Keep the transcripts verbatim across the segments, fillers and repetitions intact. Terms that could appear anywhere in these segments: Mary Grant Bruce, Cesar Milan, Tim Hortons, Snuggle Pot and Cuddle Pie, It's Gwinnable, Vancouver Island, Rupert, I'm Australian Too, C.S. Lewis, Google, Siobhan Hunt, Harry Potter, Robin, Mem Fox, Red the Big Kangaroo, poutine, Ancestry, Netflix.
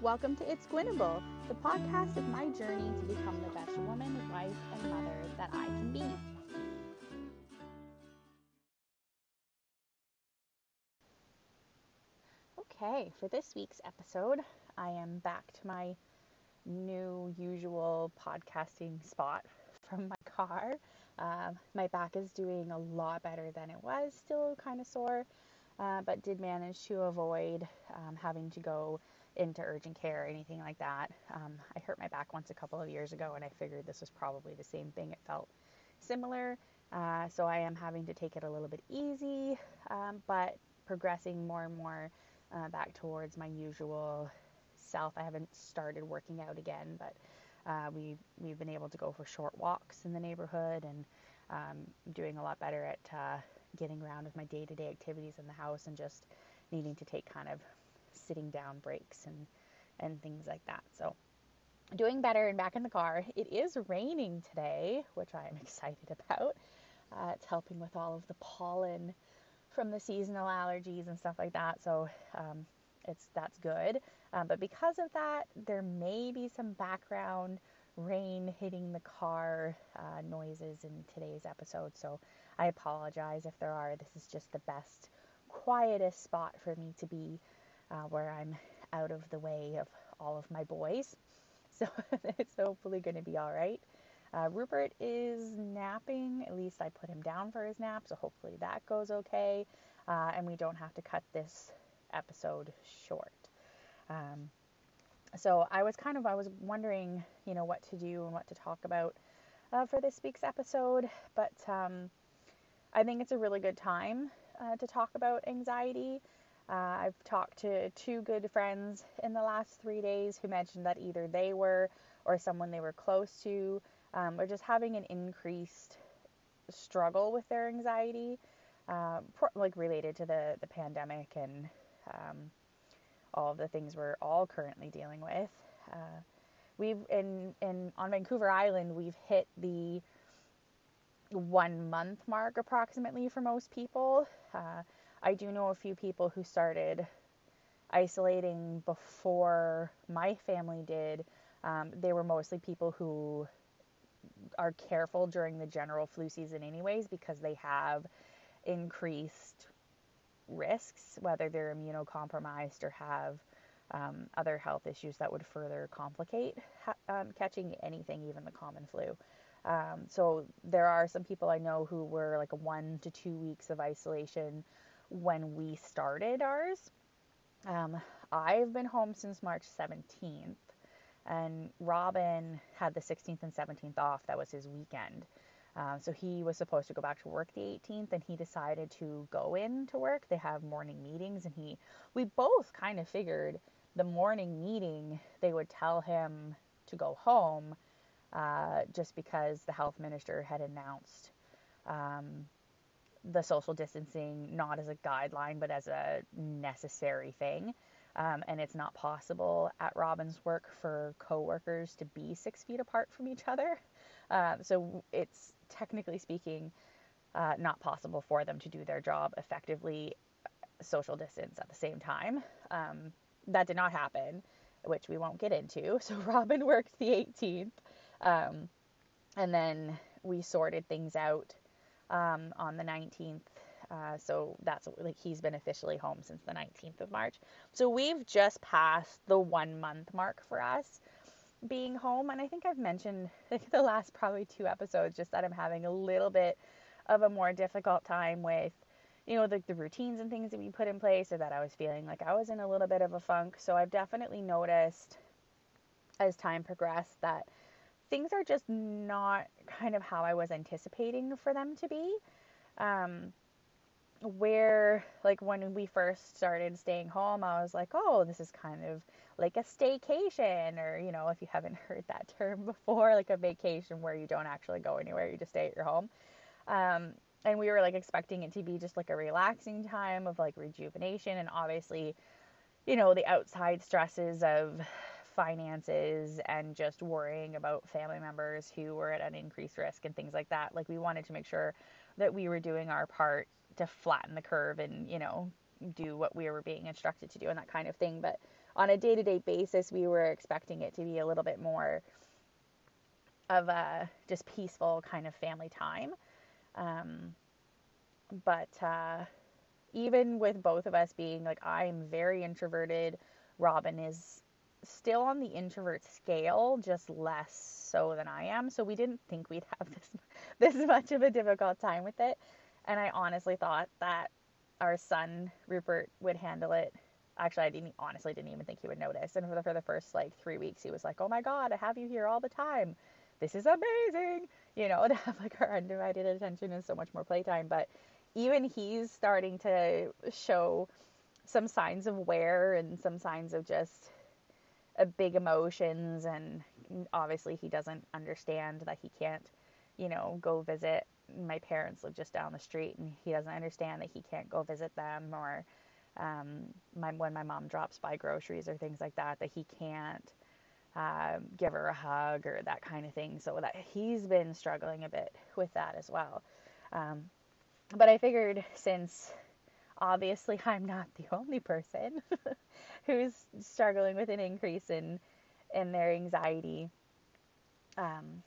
Welcome to It's Gwinnable, the podcast of my journey to become the best woman, wife, and mother that I can be. Okay, for this week's episode, I am back to my new usual podcasting spot from my car. Um, my back is doing a lot better than it was, still kind of sore, uh, but did manage to avoid um, having to go into urgent care or anything like that. Um, I hurt my back once a couple of years ago and I figured this was probably the same thing. It felt similar. Uh, so I am having to take it a little bit easy, um, but progressing more and more uh, back towards my usual self. I haven't started working out again, but uh, we, we've been able to go for short walks in the neighborhood and um, doing a lot better at uh, getting around with my day-to-day activities in the house and just needing to take kind of sitting down breaks and and things like that. So doing better and back in the car. It is raining today, which I am excited about. Uh, it's helping with all of the pollen from the seasonal allergies and stuff like that. So um, it's that's good. Um, but because of that, there may be some background rain hitting the car uh, noises in today's episode. So I apologize if there are. This is just the best, quietest spot for me to be. Uh, where I'm out of the way of all of my boys. So it's hopefully going to be all right. Uh, Rupert is napping. At least I put him down for his nap, so hopefully that goes okay. Uh, and we don't have to cut this episode short. Um, so I was kind of, I was wondering, you know, what to do and what to talk about uh, for this week's episode. But um, I think it's a really good time uh, to talk about anxiety. Uh, I've talked to two good friends in the last three days who mentioned that either they were or someone they were close to um, or just having an increased struggle with their anxiety, uh, pro- like related to the, the pandemic and um, all of the things we're all currently dealing with. Uh, we've in, in on Vancouver Island, we've hit the one month mark approximately for most people. Uh, I do know a few people who started isolating before my family did. Um, they were mostly people who are careful during the general flu season anyways, because they have increased risks, whether they're immunocompromised or have um, other health issues that would further complicate ha- um, catching anything, even the common flu. Um, so there are some people I know who were like a one to two weeks of isolation when we started ours. um, I've been home since March seventeenth, and Robin had the sixteenth and seventeenth off. That was his weekend. Um, so he was supposed to go back to work the eighteenth, and he decided to go into work. They have morning meetings, and he, we both kind of figured the morning meeting, they would tell him to go home, uh, just because the health minister had announced, um, the social distancing, not as a guideline, but as a necessary thing. Um, and it's not possible at Robin's work for coworkers to be six feet apart from each other. Uh, so it's technically speaking, uh, not possible for them to do their job effectively, social distance at the same time. Um, that did not happen, which we won't get into. So Robin worked the eighteenth. Um, and then we sorted things out Um, on the nineteenth. Uh, so that's like, he's been officially home since the nineteenth of March. So we've just passed the one month mark for us being home. And I think I've mentioned like, the last probably two episodes, just that I'm having a little bit of a more difficult time with, you know, the, the routines and things that we put in place, or that I was feeling like I was in a little bit of a funk. So I've definitely noticed as time progressed that things are just not kind of how I was anticipating for them to be. Um, where, like, when we first started staying home, I was like, oh, this is kind of like a staycation, or, you know, if you haven't heard that term before, like a vacation where you don't actually go anywhere, you just stay at your home. Um, and we were, like, expecting it to be just, like, a relaxing time of, like, rejuvenation, and obviously, you know, the outside stresses of finances and just worrying about family members who were at an increased risk and things like that. Like, we wanted to make sure that we were doing our part to flatten the curve and, you know, do what we were being instructed to do and that kind of thing. But on a day-to-day basis, we were expecting it to be a little bit more of a just peaceful kind of family time. Um, but uh, even with both of us being, like, I'm very introverted, Robin is still on the introvert scale, just less so than I am. So we didn't think we'd have this this much of a difficult time with it. And I honestly thought that our son, Rupert, would handle it. Actually, I didn't honestly didn't even think he would notice. And for the, for the first, like, three weeks, he was like, oh, my God, I have you here all the time. This is amazing. You know, to have, like, our undivided attention and so much more playtime. But even he's starting to show some signs of wear and some signs of just uh, big emotions. And obviously he doesn't understand that he can't, you know, go visit. My parents live just down the street, and he doesn't understand that he can't go visit them, or um, my, when my mom drops by groceries or things like that, that he can't um, give her a hug or that kind of thing. So that he's been struggling a bit with that as well. Um, but I figured, since obviously I'm not the only person who's struggling with an increase in, in their anxiety um,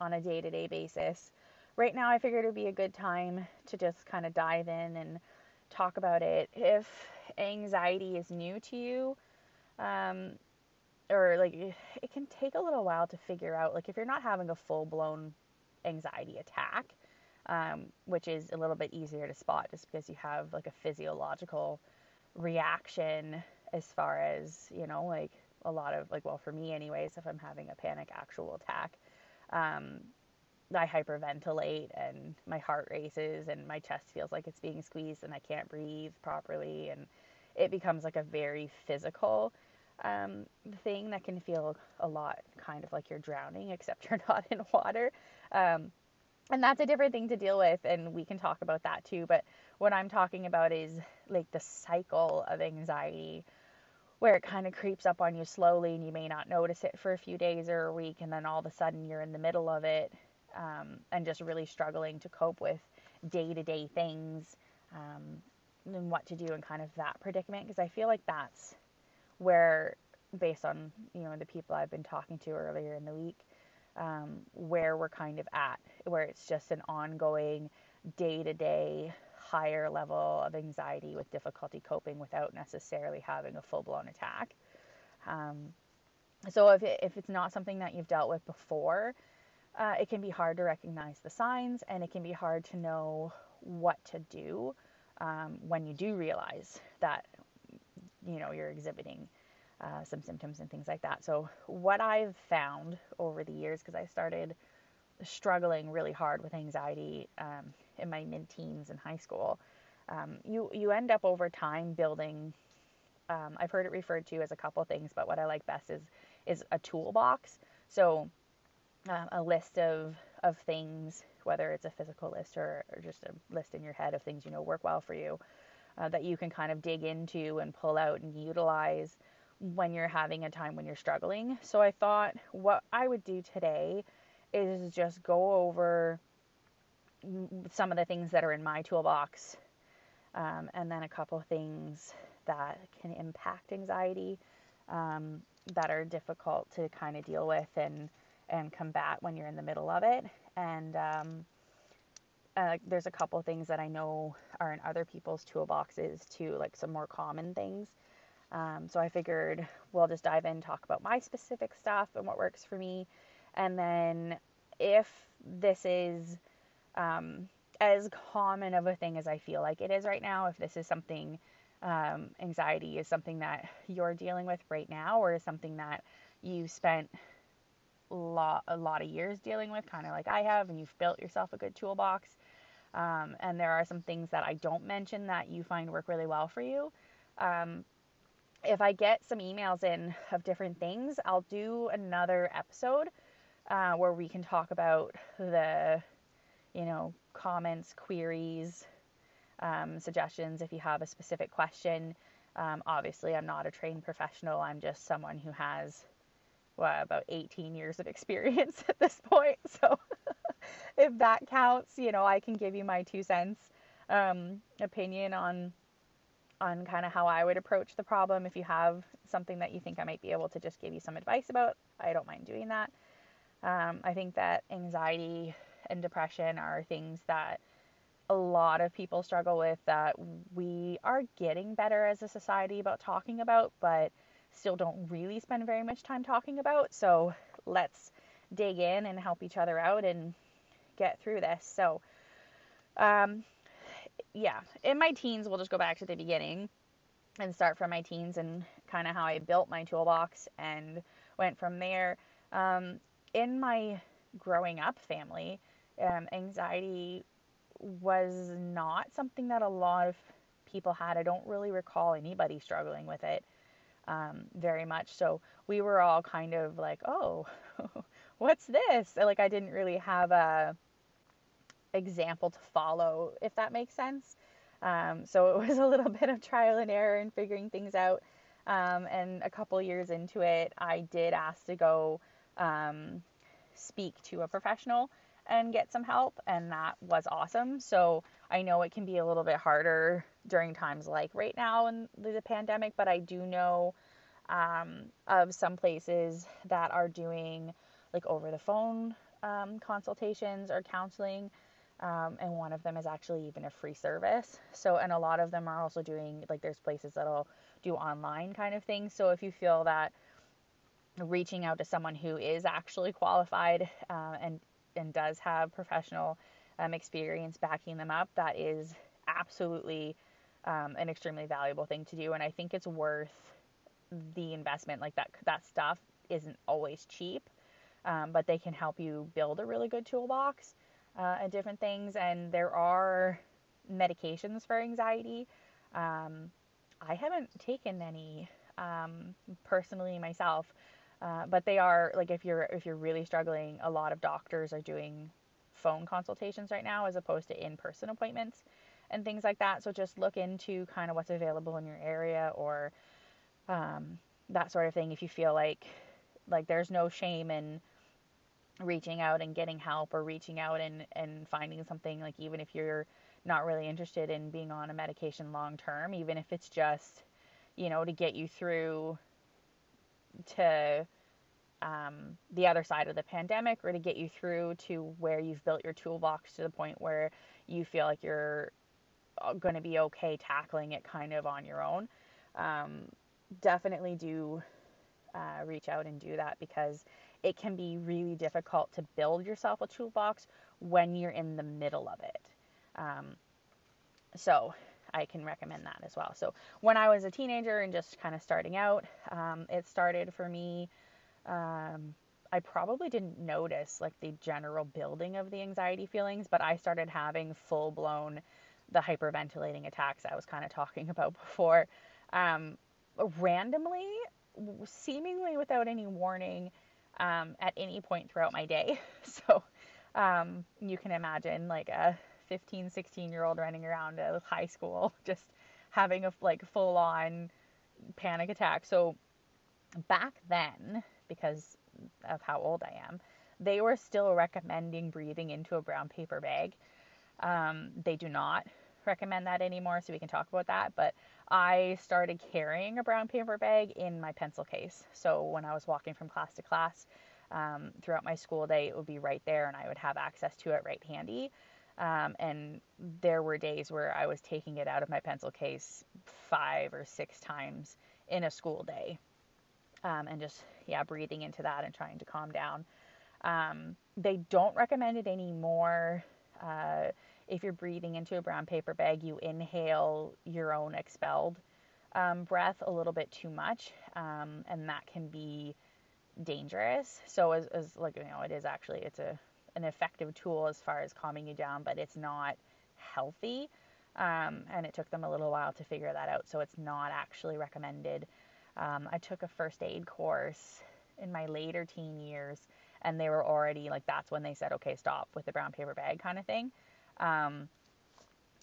on a day-to-day basis, right now, I figured it would be a good time to just kind of dive in and talk about it. If anxiety is new to you, um, or, like, it can take a little while to figure out, like, if you're not having a full-blown anxiety attack, um, which is a little bit easier to spot just because you have, like, a physiological reaction as far as, you know, like, a lot of, like, well, for me anyways, if I'm having a panic actual attack, um, I hyperventilate and my heart races and my chest feels like it's being squeezed and I can't breathe properly. And it becomes like a very physical um, thing that can feel a lot kind of like you're drowning, except you're not in water. Um, and that's a different thing to deal with. And we can talk about that too. But what I'm talking about is like the cycle of anxiety, where it kind of creeps up on you slowly and you may not notice it for a few days or a week. And then all of a sudden you're in the middle of it. Um, and just really struggling to cope with day-to-day things, um, and what to do and kind of that predicament. Because I feel like that's where, based on, you know, the people I've been talking to earlier in the week, um, where we're kind of at, where it's just an ongoing day-to-day higher level of anxiety with difficulty coping without necessarily having a full-blown attack. Um, so if it, if it's not something that you've dealt with before, Uh, it can be hard to recognize the signs, and it can be hard to know what to do um, when you do realize that, you know, you're exhibiting uh, some symptoms and things like that. So what I've found over the years, because I started struggling really hard with anxiety um, in my mid-teens in high school, um, you, you end up over time building, um, I've heard it referred to as a couple things, but what I like best is, is a toolbox. So Um, a list of, of things, whether it's a physical list or, or just a list in your head of things, you know, work well for you, uh, that you can kind of dig into and pull out and utilize when you're having a time when you're struggling. So I thought what I would do today is just go over some of the things that are in my toolbox, um, and then a couple things that can impact anxiety, um, that are difficult to kind of deal with and and combat when you're in the middle of it. And um, uh, there's a couple things that I know are in other people's toolboxes too, like some more common things. Um, so I figured we'll just dive in, talk about my specific stuff and what works for me. And then if this is um, as common of a thing as I feel like it is right now, if this is something, um, anxiety is something that you're dealing with right now, or is something that you spent lot a lot of years dealing with, kind of like I have, and you've built yourself a good toolbox, um, and there are some things that I don't mention that you find work really well for you, um, if I get some emails in of different things, I'll do another episode uh, where we can talk about the, you know, comments, queries, um, suggestions if you have a specific question. Um, obviously I'm not a trained professional, I'm just someone who has Well, about eighteen years of experience at this point. So if that counts, you know, I can give you my two cents um, opinion on on kind of how I would approach the problem. If you have something that you think I might be able to just give you some advice about, I don't mind doing that. Um, I think that anxiety and depression are things that a lot of people struggle with, that we are getting better as a society about talking about, but still don't really spend very much time talking about. So let's dig in and help each other out and get through this. So, um, yeah, in my teens, we'll just go back to the beginning and start from my teens and kind of how I built my toolbox and went from there. Um, in my growing up family, um, anxiety was not something that a lot of people had. I don't really recall anybody struggling with it um, very much. So we were all kind of like, oh, what's this? Like, I didn't really have a example to follow, if that makes sense. Um, so it was a little bit of trial and error and figuring things out. Um, and a couple years into it, I did ask to go um, speak to a professional and get some help, and that was awesome. So I know it can be a little bit harder during times like right now in the pandemic, but I do know um, of some places that are doing like over the phone um, consultations or counseling, um, and one of them is actually even a free service. So, and a lot of them are also doing, like, there's places that'll do online kind of things. So if you feel that reaching out to someone who is actually qualified uh, and and does have professional um, experience backing them up, that is absolutely um, an extremely valuable thing to do. And I think it's worth the investment. Like, that, that stuff isn't always cheap, um, but they can help you build a really good toolbox uh, and different things. And there are medications for anxiety. Um, I haven't taken any um, personally myself, Uh, but they are, like, if you're, if you're really struggling, a lot of doctors are doing phone consultations right now as opposed to in-person appointments and things like that. So just look into kind of what's available in your area or, um, that sort of thing. If you feel like, like there's no shame in reaching out and getting help, or reaching out and, and finding something, like, even if you're not really interested in being on a medication long-term, even if it's just, you know, to get you through to um, the other side of the pandemic, or to get you through to where you've built your toolbox to the point where you feel like you're going to be okay tackling it kind of on your own. Um, definitely do uh, reach out and do that, because it can be really difficult to build yourself a toolbox when you're in the middle of it. Um, so I can recommend that as well. So when I was a teenager and just kind of starting out, um, it started for me, um, I probably didn't notice like the general building of the anxiety feelings, but I started having full blown, the hyperventilating attacks I was kind of talking about before, um, randomly, seemingly without any warning, um, at any point throughout my day. So, um, you can imagine like a fifteen, sixteen year old running around a high school, just having a like full on panic attack. So back then, because of how old I am, they were still recommending breathing into a brown paper bag. Um, they do not recommend that anymore, so we can talk about that. But I started carrying a brown paper bag in my pencil case. So when I was walking from class to class, um, throughout my school day, it would be right there and I would have access to it right handy. Um, and there were days where I was taking it out of my pencil case five or six times in a school day. Um, and just, yeah, breathing into that and trying to calm down. Um, they don't recommend it anymore. Uh, if you're breathing into a brown paper bag, you inhale your own expelled, um, breath a little bit too much. Um, and that can be dangerous. So as, as like, you know, it is actually, it's a, an effective tool as far as calming you down, but it's not healthy. Um, and it took them a little while to figure that out. So it's not actually recommended. Um, I took a first aid course in my later teen years, and they were already like, that's when they said, okay, stop with the brown paper bag kind of thing. Um,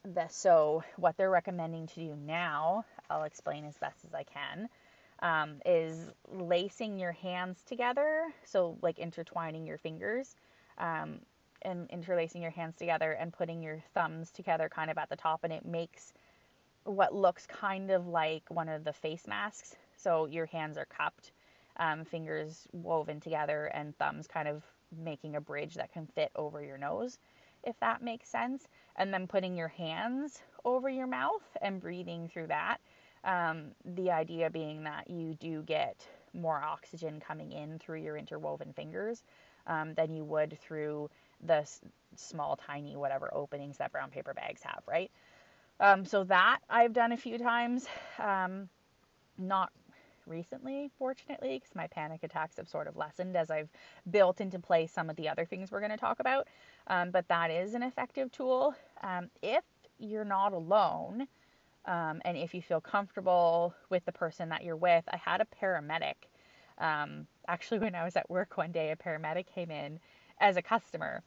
the, so what they're recommending to do now, I'll explain as best as I can, um, is lacing your hands together. So like intertwining your fingers, Um, and interlacing your hands together and putting your thumbs together kind of at the top, and it makes what looks kind of like one of the face masks. So your hands are cupped, um, fingers woven together, and thumbs kind of making a bridge that can fit over your nose, if that makes sense. And then putting your hands over your mouth and breathing through that. Um, the idea being that you do get more oxygen coming in through your interwoven fingers um, than you would through the s- small, tiny, whatever openings that brown paper bags have, right? Um, so that I've done a few times, um, not recently, fortunately, because my panic attacks have sort of lessened as I've built into play some of the other things we're going to talk about. Um, but that is an effective tool. Um, if you're not alone, um, and if you feel comfortable with the person that you're with, I had a paramedic. Um, actually, when I was at work one day, a paramedic came in as a customer.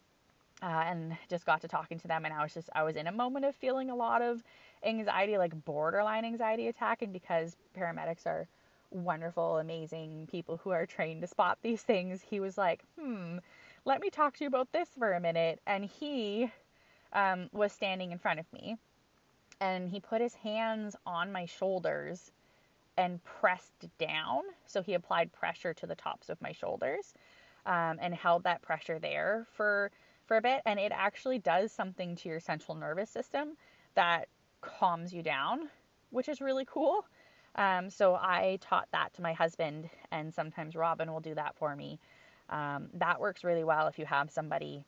Uh, and just got to talking to them, and I was just, I was in a moment of feeling a lot of anxiety, like borderline anxiety attack. And because paramedics are wonderful, amazing people who are trained to spot these things, he was like, hmm, let me talk to you about this for a minute. And he um, was standing in front of me, and he put his hands on my shoulders and pressed down. So he applied pressure to the tops of my shoulders um, and held that pressure there for for a bit, and it actually does something to your central nervous system that calms you down, which is really cool. Um, so I taught that to my husband, and sometimes Robin will do that for me. Um, that works really well if you have somebody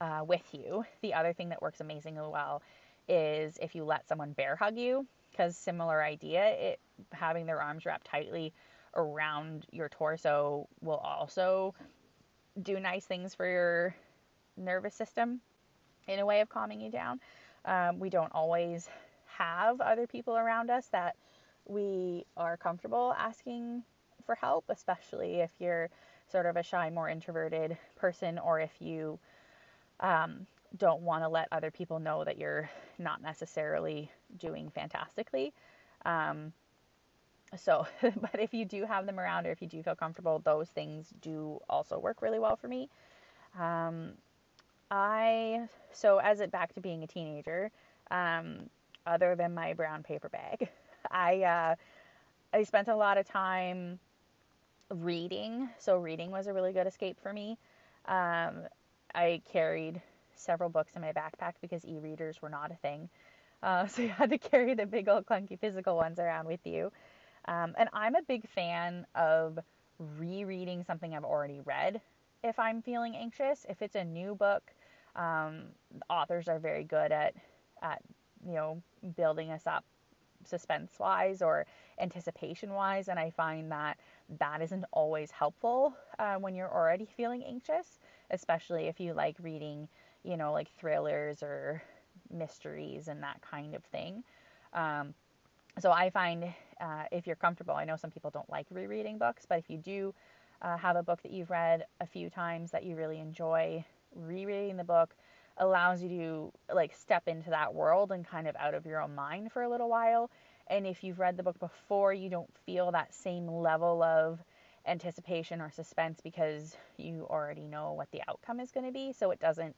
uh, with you. The other thing that works amazingly well is if you let someone bear hug you, because similar idea, it, having their arms wrapped tightly around your torso will also do nice things for your nervous system in a way of calming you down. Um, we don't always have other people around us that we are comfortable asking for help, especially if you're sort of a shy, more introverted person, or if you um, don't want to let other people know that you're not necessarily doing fantastically. Um, so, but if you do have them around, or if you do feel comfortable, those things do also work really well for me. Um, I, so as it back to being a teenager, um, other than my brown paper bag, I, uh, I spent a lot of time reading. So reading was a really good escape for me. Um, I carried several books in my backpack because e-readers were not a thing. Uh, so you had to carry the big old clunky physical ones around with you. Um, and I'm a big fan of rereading something I've already read. If I'm feeling anxious, if it's a new book, um, authors are very good at, at, you know, building us up suspense-wise or anticipation-wise, and I find that that isn't always helpful uh, when you're already feeling anxious, especially if you like reading, you know, like thrillers or mysteries and that kind of thing. Um, so I find uh, if you're comfortable, I know some people don't like rereading books, but if you do uh, have a book that you've read a few times that you really enjoy, rereading the book allows you to like step into that world and kind of out of your own mind for a little while. And if you've read the book before, you don't feel that same level of anticipation or suspense because you already know what the outcome is going to be. So it doesn't,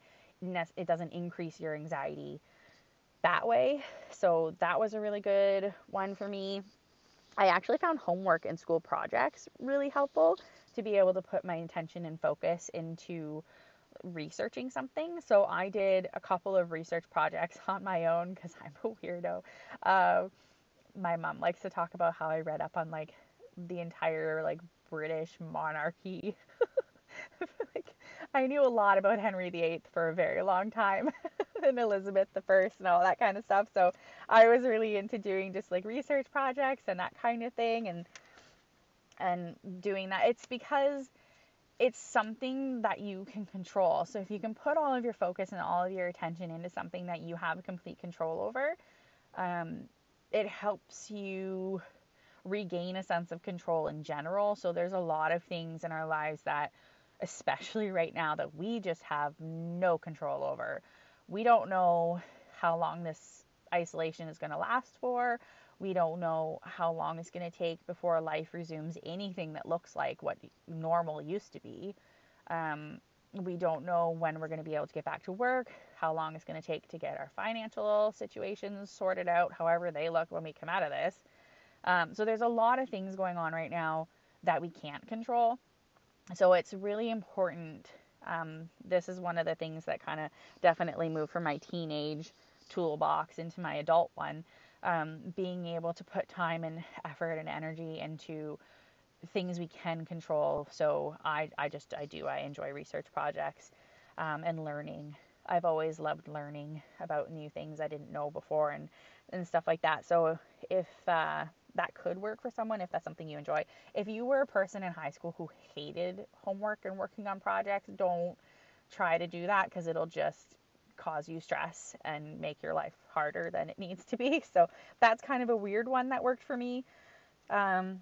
it doesn't increase your anxiety that way. So that was a really good one for me. I actually found homework and school projects really helpful to be able to put my intention and focus into researching something. So I did a couple of research projects on my own because I'm a weirdo. Uh, my mom likes to talk about how I read up on like the entire like British monarchy. Like, I knew a lot about Henry the Eighth for a very long time and Elizabeth the First and all that kind of stuff. So I was really into doing just like research projects and that kind of thing, and and doing that. It's because it's something that you can control. So if you can put all of your focus and all of your attention into something that you have complete control over, um, it helps you regain a sense of control in general. So there's a lot of things in our lives that, especially right now, that we just have no control over. We don't know how long this isolation is going to last for. We don't know how long it's going to take before life resumes anything that looks like what normal used to be. Um, we don't know when we're going to be able to get back to work, how long it's going to take to get our financial situations sorted out, however they look when we come out of this. Um, so there's a lot of things going on right now that we can't control. So it's really important. Um, this is one of the things that kind of definitely moved from my teenage toolbox into my adult one. Um, being able to put time and effort and energy into things we can control. So I, I just, I do, I enjoy research projects, um, and learning. I've always loved learning about new things I didn't know before and, and stuff like that. So if, uh, that could work for someone, if that's something you enjoy. If you were a person in high school who hated homework and working on projects, don't try to do that, because it'll just cause you stress and make your life harder than it needs to be. So that's kind of a weird one that worked for me. Um,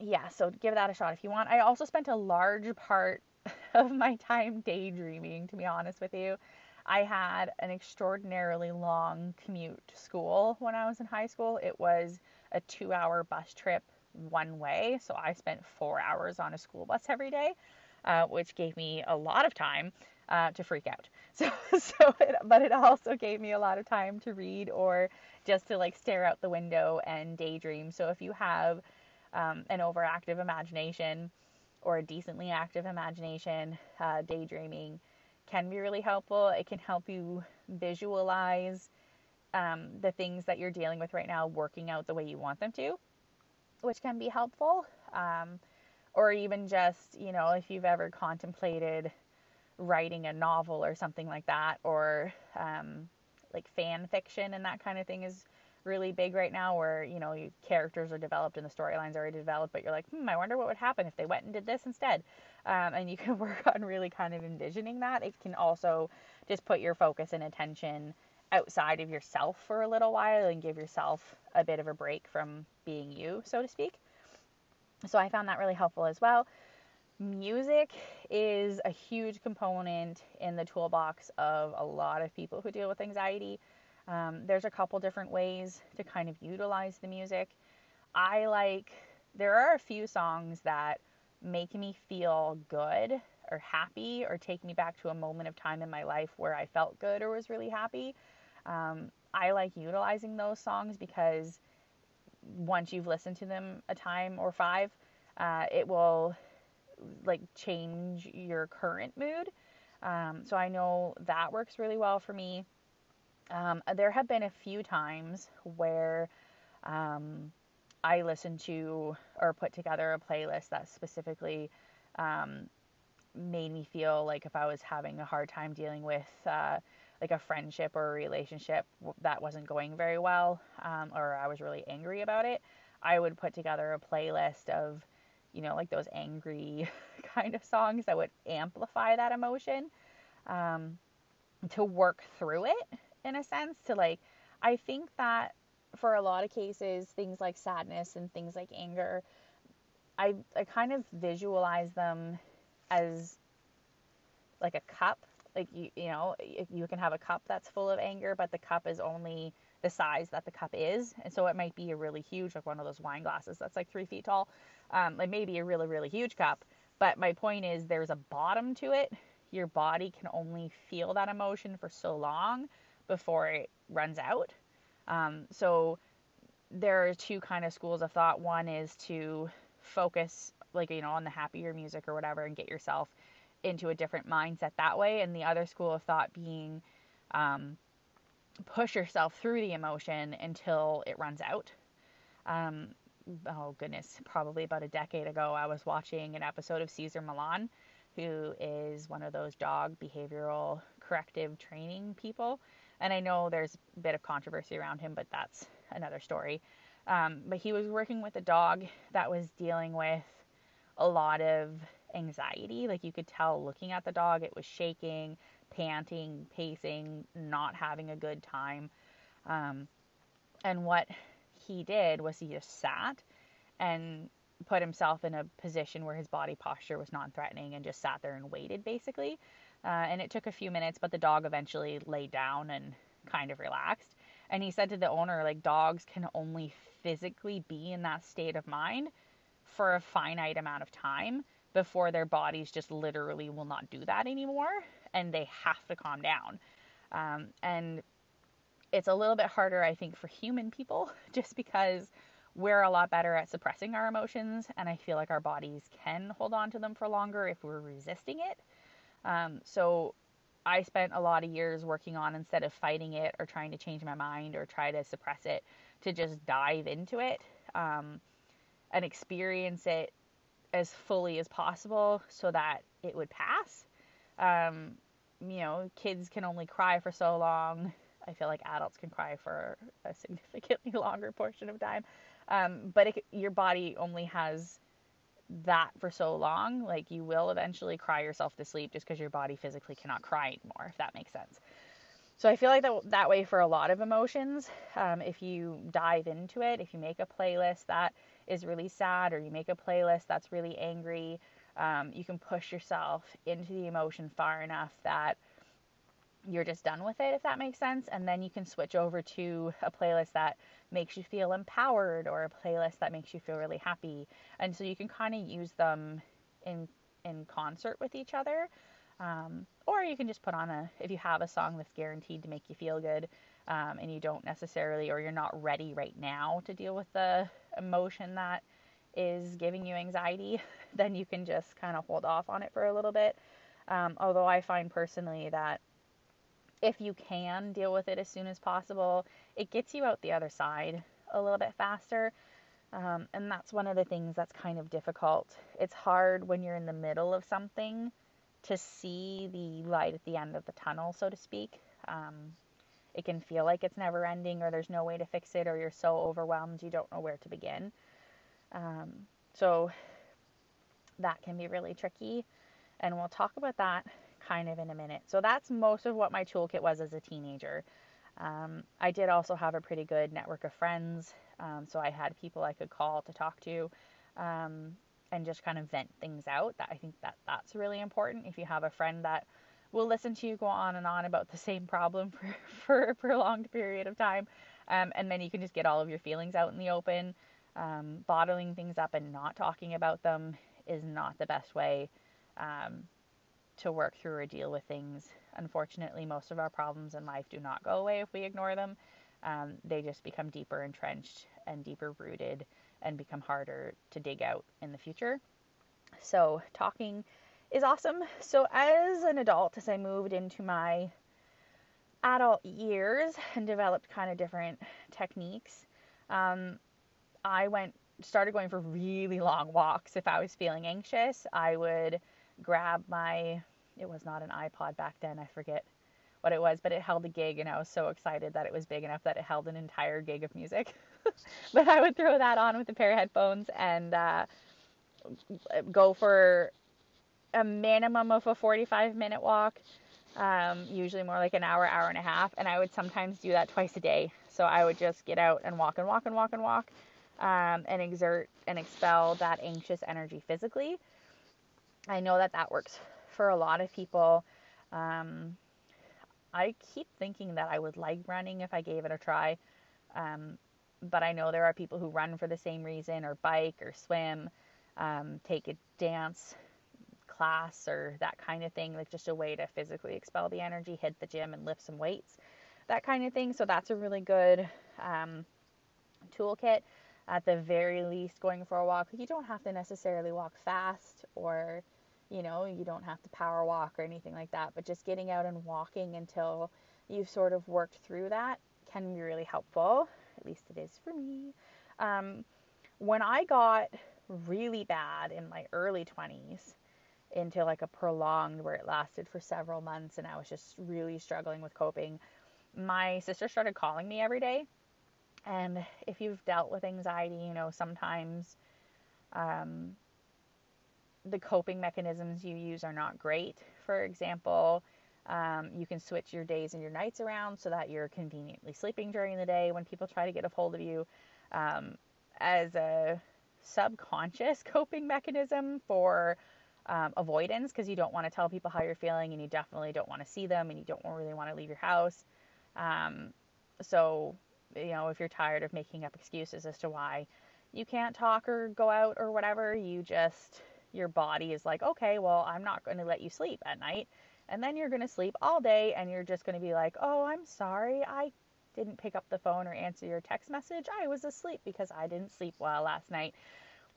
yeah, so give that a shot if you want. I also spent a large part of my time daydreaming, to be honest with you. I had an extraordinarily long commute to school when I was in high school. It was a two-hour bus trip one way, so I spent four hours on a school bus every day, uh, which gave me a lot of time uh, to freak out. So, so, it, but it also gave me a lot of time to read or just to like stare out the window and daydream. So if you have um, an overactive imagination or a decently active imagination, uh, daydreaming can be really helpful. It can help you visualize um, the things that you're dealing with right now working out the way you want them to, which can be helpful. Um, or even just, you know, if you've ever contemplated writing a novel or something like that, or um, like fan fiction and that kind of thing is really big right now, where, you know, your characters are developed and the storyline's already developed, but you're like, hmm, I wonder what would happen if they went and did this instead. Um, and you can work on really kind of envisioning that. It can also just put your focus and attention outside of yourself for a little while and give yourself a bit of a break from being you, so to speak. So I found that really helpful as well. Music is a huge component in the toolbox of a lot of people who deal with anxiety. Um, there's a couple different ways to kind of utilize the music. I like, there are a few songs that make me feel good or happy or take me back to a moment of time in my life where I felt good or was really happy. Um, I like utilizing those songs because once you've listened to them a time or five, uh, it will like change your current mood. Um, so I know that works really well for me. Um, there have been a few times where, um, I listened to or put together a playlist that specifically, um, made me feel like if I was having a hard time dealing with, uh, like a friendship or a relationship that wasn't going very well, um, or I was really angry about it, I would put together a playlist of, you know, like those angry kind of songs that would amplify that emotion, um, to work through it. In a sense, to like, I think that for a lot of cases, things like sadness and things like anger, I, I kind of visualize them as like a cup. Like, you, you know, you can have a cup that's full of anger, but the cup is only the size that the cup is. And so it might be a really huge, like one of those wine glasses that's like three feet tall. Um, it may be a really, really huge cup. But my point is there's a bottom to it. Your body can only feel that emotion for so long before it runs out. Um, so there are two kind of schools of thought. One is to focus like, you know, on the happier music or whatever and get yourself into a different mindset that way. And the other school of thought being, um, push yourself through the emotion until it runs out. Um, oh goodness, probably about a decade ago, I was watching an episode of Cesar Milan, who is one of those dog behavioral corrective training people. And I know there's a bit of controversy around him, but that's another story. Um, but he was working with a dog that was dealing with a lot of anxiety. Like you could tell looking at the dog, it was shaking, panting, pacing, not having a good time. Um, and what he did was he just sat and put himself in a position where his body posture was non-threatening and just sat there and waited basically. Uh, and it took a few minutes, but the dog eventually lay down and kind of relaxed. And he said to the owner, like, dogs can only physically be in that state of mind for a finite amount of time before their bodies just literally will not do that anymore, and they have to calm down. Um, and it's a little bit harder, I think, for human people, just because we're a lot better at suppressing our emotions, and I feel like our bodies can hold on to them for longer if we're resisting it. Um, so I spent a lot of years working on, instead of fighting it or trying to change my mind or try to suppress it, to just dive into it um, and experience it as fully as possible so that it would pass. Um, you know, kids can only cry for so long. I feel like adults can cry for a significantly longer portion of time. Um, but it, your body only has that for so long. Like, you will eventually cry yourself to sleep just because your body physically cannot cry anymore, if that makes sense. So I feel like that, that way for a lot of emotions. Um, if you dive into it, if you make a playlist that is really sad, or you make a playlist that's really angry, um, you can push yourself into the emotion far enough that you're just done with it, if that makes sense. And then you can switch over to a playlist that makes you feel empowered, or a playlist that makes you feel really happy. And so you can kind of use them in in concert with each other. Um, or you can just put on a, if you have a song that's guaranteed to make you feel good, um, and you don't necessarily, or you're not ready right now to deal with the emotion that is giving you anxiety, then you can just kind of hold off on it for a little bit. Um, although I find personally that if you can deal with it as soon as possible, it gets you out the other side a little bit faster. Um, and that's one of the things that's kind of difficult. It's hard when you're in the middle of something to see the light at the end of the tunnel, so to speak. Um, it can feel like it's never ending, or there's no way to fix it, or you're so overwhelmed you don't know where to begin. Um, so that can be really tricky. And we'll talk about that kind of in a minute. So that's most of what my toolkit was as a teenager. Um, I did also have a pretty good network of friends. Um, so I had people I could call to talk to, um, and just kind of vent things out. That I think that that's really important. If you have a friend that will listen to you go on and on about the same problem for, for a prolonged period of time, um, and then you can just get all of your feelings out in the open. Um, bottling things up and not talking about them is not the best way um, to work through or deal with things. Unfortunately, most of our problems in life do not go away if we ignore them. Um, they just become deeper entrenched and deeper rooted and become harder to dig out in the future. So talking is awesome. So as an adult, as I moved into my adult years and developed kind of different techniques, um, I went, started going for really long walks. If I was feeling anxious, I would grab my, it was not an iPod back then, I forget what it was, but it held a gig, and I was so excited that it was big enough that it held an entire gig of music. But I would throw that on with a pair of headphones and uh, go for a minimum of a forty-five minute walk, um, usually more like an hour, hour and a half. And I would sometimes do that twice a day. So I would just get out and walk and walk and walk and walk um, and exert and expel that anxious energy physically. I know that that works for a lot of people. Um, I keep thinking that I would like running if I gave it a try. Um, but I know there are people who run for the same reason, or bike or swim, um, take a dance class or that kind of thing. Like just a way to physically expel the energy, hit the gym and lift some weights, that kind of thing. So that's a really good, um, toolkit. At the very least, going for a walk. You don't have to necessarily walk fast, or, you know, you don't have to power walk or anything like that, but just getting out and walking until you've sort of worked through that can be really helpful. At least it is for me. Um, when I got really bad in my early twenties, into like a prolonged where it lasted for several months and I was just really struggling with coping, my sister started calling me every day. And if you've dealt with anxiety, you know, sometimes um, the coping mechanisms you use are not great. For example, um, you can switch your days and your nights around so that you're conveniently sleeping during the day when people try to get a hold of you. Um, as a subconscious coping mechanism for um, avoidance, because you don't want to tell people how you're feeling, and you definitely don't want to see them, and you don't really want to leave your house. Um, so... you know, if you're tired of making up excuses as to why you can't talk or go out or whatever, you just, your body is like, okay, well, I'm not going to let you sleep at night. And then you're going to sleep all day and you're just going to be like, oh, I'm sorry. I didn't pick up the phone or answer your text message. I was asleep because I didn't sleep well last night,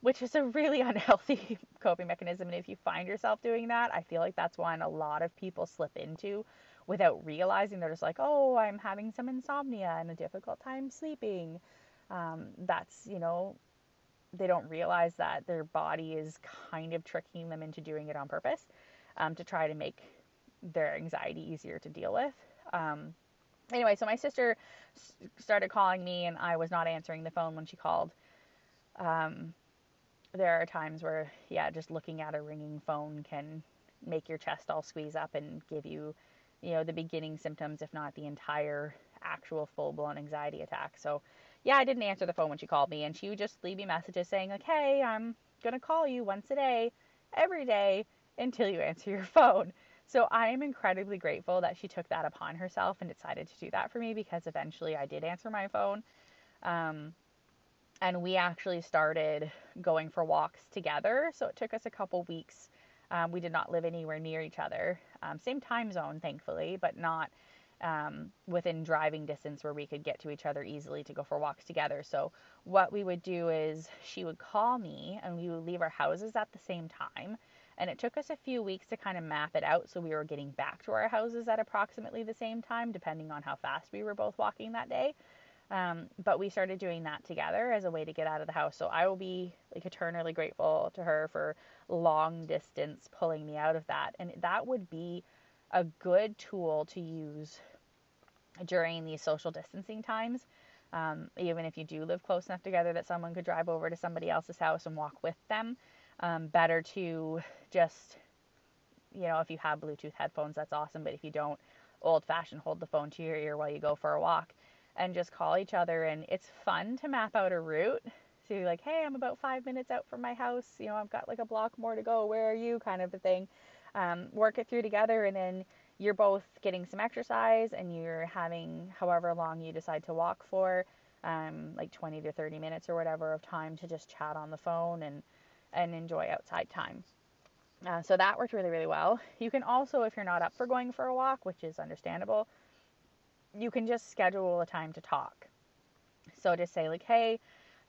which is a really unhealthy coping mechanism. And if you find yourself doing that, I feel like that's one a lot of people slip into without realizing. They're just like, oh, I'm having some insomnia and a difficult time sleeping. Um, that's, you know, they don't realize that their body is kind of tricking them into doing it on purpose, um, to try to make their anxiety easier to deal with. Um, anyway, so my sister started calling me and I was not answering the phone when she called. Um, there are times where, yeah, just looking at a ringing phone can make your chest all squeeze up and give you, you know, the beginning symptoms, if not the entire actual full-blown anxiety attack. So yeah, I didn't answer the phone when she called me, and she would just leave me messages saying like, hey, I'm going to call you once a day, every day until you answer your phone. So I am incredibly grateful that she took that upon herself and decided to do that for me, because eventually I did answer my phone. Um, and we actually started going for walks together. So it took us a couple weeks. Um, we did not live anywhere near each other. Um, same time zone, thankfully, but not Um, within driving distance where we could get to each other easily to go for walks together. So what we would do is she would call me and we would leave our houses at the same time. And it took us a few weeks to kind of map it out. So we were getting back to our houses at approximately the same time, depending on how fast we were both walking that day. Um, but we started doing that together as a way to get out of the house. So I will be like eternally grateful to her for long distance pulling me out of that. And that would be a good tool to use during these social distancing times, um, even if you do live close enough together that someone could drive over to somebody else's house and walk with them. Um, better to just, you know, if you have Bluetooth headphones, that's awesome. But if you don't, old fashioned, hold the phone to your ear while you go for a walk and just call each other. And it's fun to map out a route. So you're like, hey, I'm about five minutes out from my house. You know, I've got like a block more to go. Where are you? Kind of a thing. Um, work it through together, and then you're both getting some exercise and you're having however long you decide to walk for, um, like twenty to thirty minutes or whatever of time to just chat on the phone and, and enjoy outside time. Uh, so that worked really, really well. You can also, if you're not up for going for a walk, which is understandable, you can just schedule a time to talk. So just say like, hey,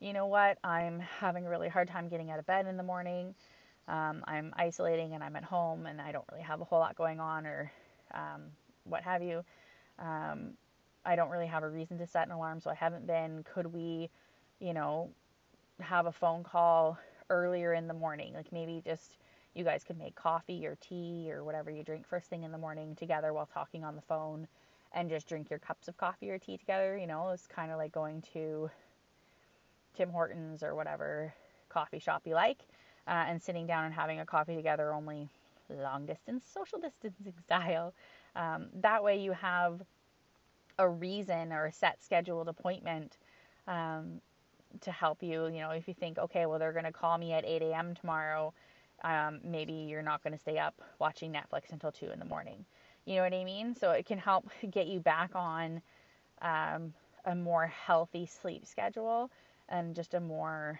you know what? I'm having a really hard time getting out of bed in the morning. Um, I'm isolating and I'm at home and I don't really have a whole lot going on or, um, what have you. Um, I don't really have a reason to set an alarm, so I haven't been. Could we, you know, have a phone call earlier in the morning? Like maybe just you guys could make coffee or tea or whatever you drink first thing in the morning together while talking on the phone and just drink your cups of coffee or tea together. You know, it's kind of like going to Tim Hortons or whatever coffee shop you like. Uh, and sitting down and having a coffee together, only long distance, social distancing style. Um, that way you have a reason or a set scheduled appointment um, to help you. You know, if you think, okay, well, they're going to call me at eight a.m. tomorrow. Um, maybe you're not going to stay up watching Netflix until two in the morning. You know what I mean? So it can help get you back on um, a more healthy sleep schedule and just a more...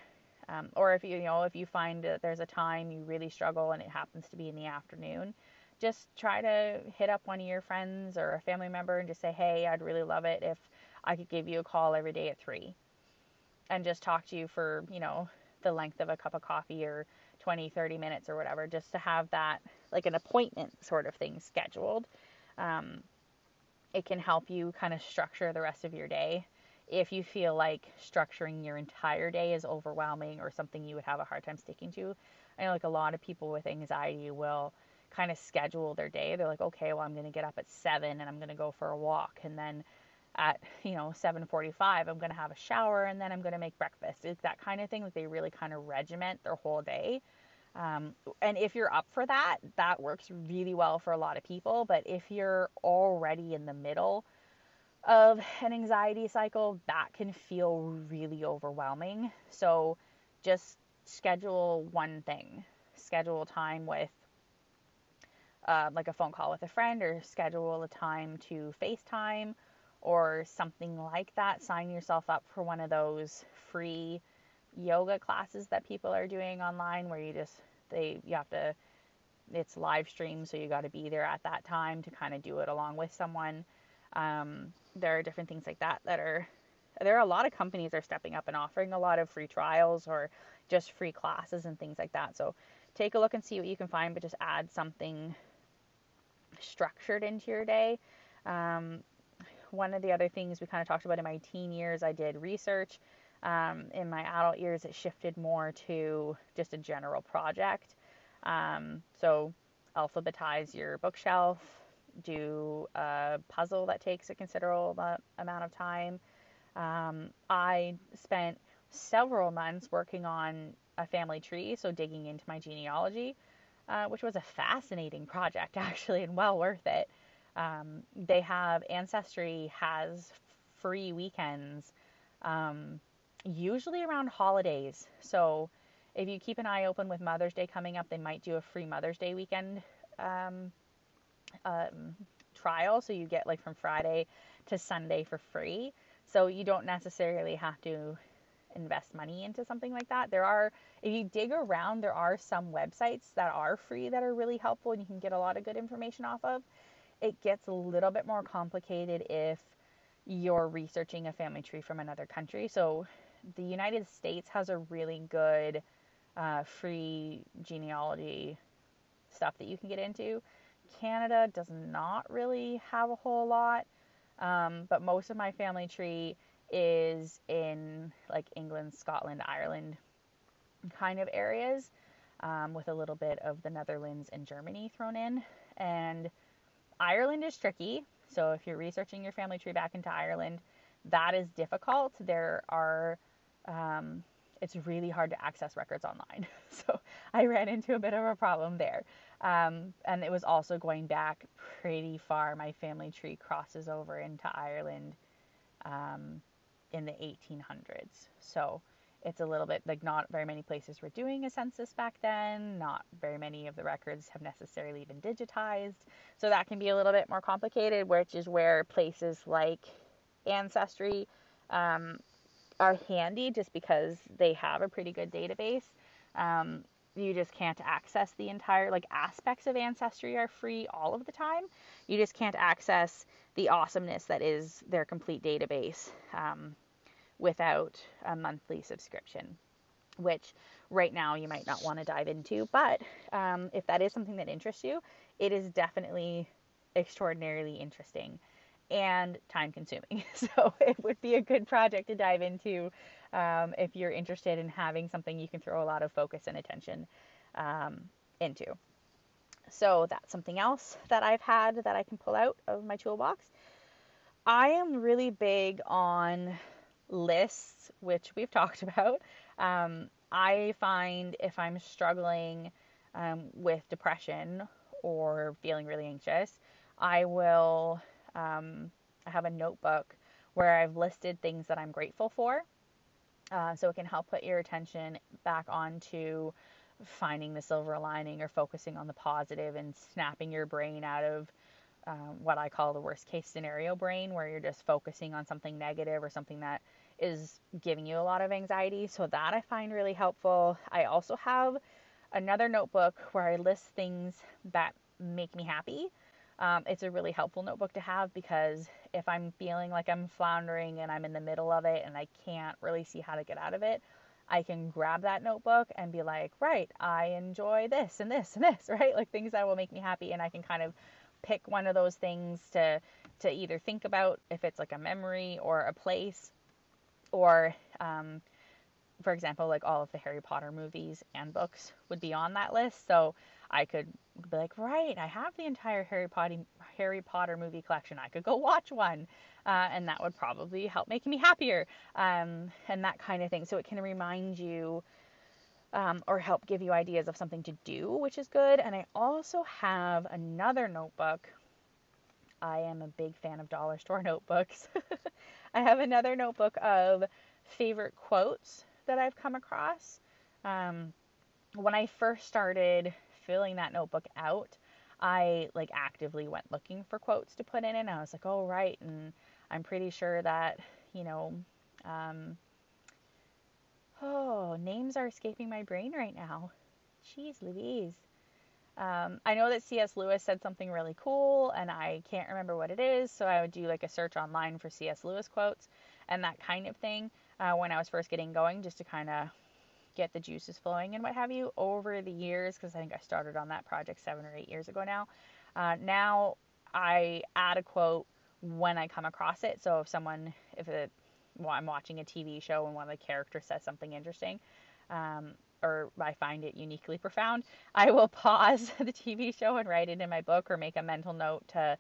Um, or if you, you know, if you find that there's a time you really struggle and it happens to be in the afternoon, just try to hit up one of your friends or a family member and just say, hey, I'd really love it if I could give you a call every day at three and just talk to you for, you know, the length of a cup of coffee or twenty, thirty minutes or whatever, just to have that like an appointment sort of thing scheduled. Um, it can help you kind of structure the rest of your day. If you feel like structuring your entire day is overwhelming or something you would have a hard time sticking to. I know like a lot of people with anxiety will kind of schedule their day. They're like, okay, well, I'm going to get up at seven and I'm going to go for a walk. And then at, you know, seven forty-five, I'm going to have a shower and then I'm going to make breakfast. It's that kind of thing. Like they really kind of regiment their whole day. Um, and if you're up for that, that works really well for a lot of people. But if you're already in the middle of an anxiety cycle, that can feel really overwhelming. So just schedule one thing, schedule time with, uh, like a phone call with a friend, or schedule a time to FaceTime or something like that. Sign yourself up for one of those free yoga classes that people are doing online where you just they you have to, it's live stream, so you got to be there at that time to kind of do it along with someone. Um, there are different things like that that are, there are a lot of companies that are stepping up and offering a lot of free trials or just free classes and things like that. So take a look and see what you can find, but just add something structured into your day. Um, one of the other things we kind of talked about in my teen years, I did research. Um, in my adult years, it shifted more to just a general project. Um, so alphabetize your bookshelf, do a puzzle that takes a considerable amount of time. Um, I spent several months working on a family tree, so digging into my genealogy, uh, which was a fascinating project actually, and well worth it. Um, they have, Ancestry has free weekends, um, usually around holidays. So if you keep an eye open with Mother's Day coming up, they might do a free Mother's Day weekend, um, um, trial. So you get like from Friday to Sunday for free. So you don't necessarily have to invest money into something like that. There are, if you dig around, there are some websites that are free that are really helpful and you can get a lot of good information off of. It gets a little bit more complicated if you're researching a family tree from another country. So the United States has a really good uh, free genealogy stuff that you can get into. Canada does not really have a whole lot. Um, but most of my family tree is in like England, Scotland, Ireland kind of areas, um, with a little bit of the Netherlands and Germany thrown in. And Ireland is tricky. So if you're researching your family tree back into Ireland, that is difficult. There are, um, it's really hard to access records online. So I ran into a bit of a problem there. Um, and it was also going back pretty far. My family tree crosses over into Ireland, um, in the eighteen hundreds. So it's a little bit like not very many places were doing a census back then. Not very many of the records have necessarily been digitized. So that can be a little bit more complicated, which is where places like Ancestry, um, are handy just because they have a pretty good database. Um, You just can't access the entire, like aspects of Ancestry are free all of the time. You just can't access the awesomeness that is their complete database um, without a monthly subscription, which right now you might not want to dive into. But um, if that is something that interests you, it is definitely extraordinarily interesting and time consuming. So it would be a good project to dive into um, if you're interested in having something you can throw a lot of focus and attention um, into. So that's something else that I've had that I can pull out of my toolbox. I am really big on lists, which we've talked about. Um, I find if I'm struggling um, with depression or feeling really anxious, I will... Um, I have a notebook where I've listed things that I'm grateful for. Uh, so it can help put your attention back onto finding the silver lining or focusing on the positive and snapping your brain out of um, what I call the worst case scenario brain, where you're just focusing on something negative or something that is giving you a lot of anxiety. So that I find really helpful. I also have another notebook where I list things that make me happy. Um, it's a really helpful notebook to have because if I'm feeling like I'm floundering and I'm in the middle of it and I can't really see how to get out of it, I can grab that notebook and be like, right, I enjoy this and this and this, right? Like things that will make me happy. And I can kind of pick one of those things to, to either think about if it's like a memory or a place or, um, for example, like all of the Harry Potter movies and books would be on that list. So I could be like, right, I have the entire Harry Potter, Harry Potter movie collection. I could go watch one. Uh, and that would probably help make me happier. Um, and that kind of thing. So it can remind you, um, or help give you ideas of something to do, which is good. And I also have another notebook. I am a big fan of dollar store notebooks. I have another notebook of favorite quotes that I've come across. Um, when I first started filling that notebook out, I like actively went looking for quotes to put in it, and I was like, oh, right. And I'm pretty sure that, you know, um, oh, names are escaping my brain right now. Jeez Louise. Um, I know that C S. Lewis said something really cool, and I can't remember what it is, so I would do like a search online for C S. Lewis quotes and that kind of thing uh, when I was first getting going, just to kind of get the juices flowing and what have you. Over the years, because I think I started on that project seven or eight years ago now, uh, now I add a quote when I come across it. So if someone, if it, well, I'm watching a T V show and one of the characters says something interesting, um, or I find it uniquely profound, I will pause the T V show and write it in my book, or make a mental note to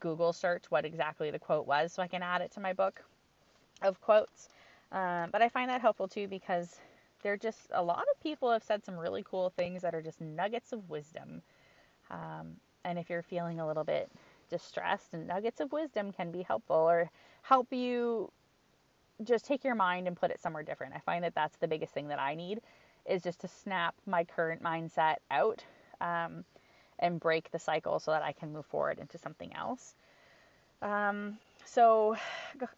Google search what exactly the quote was, so I can add it to my book of quotes. Um, but I find that helpful too, because there just, a lot of people have said some really cool things that are just nuggets of wisdom. Um, and if you're feeling a little bit distressed, and nuggets of wisdom can be helpful, or help you just take your mind and put it somewhere different. I find that that's the biggest thing that I need, is just to snap my current mindset out um, and break the cycle so that I can move forward into something else. Um, so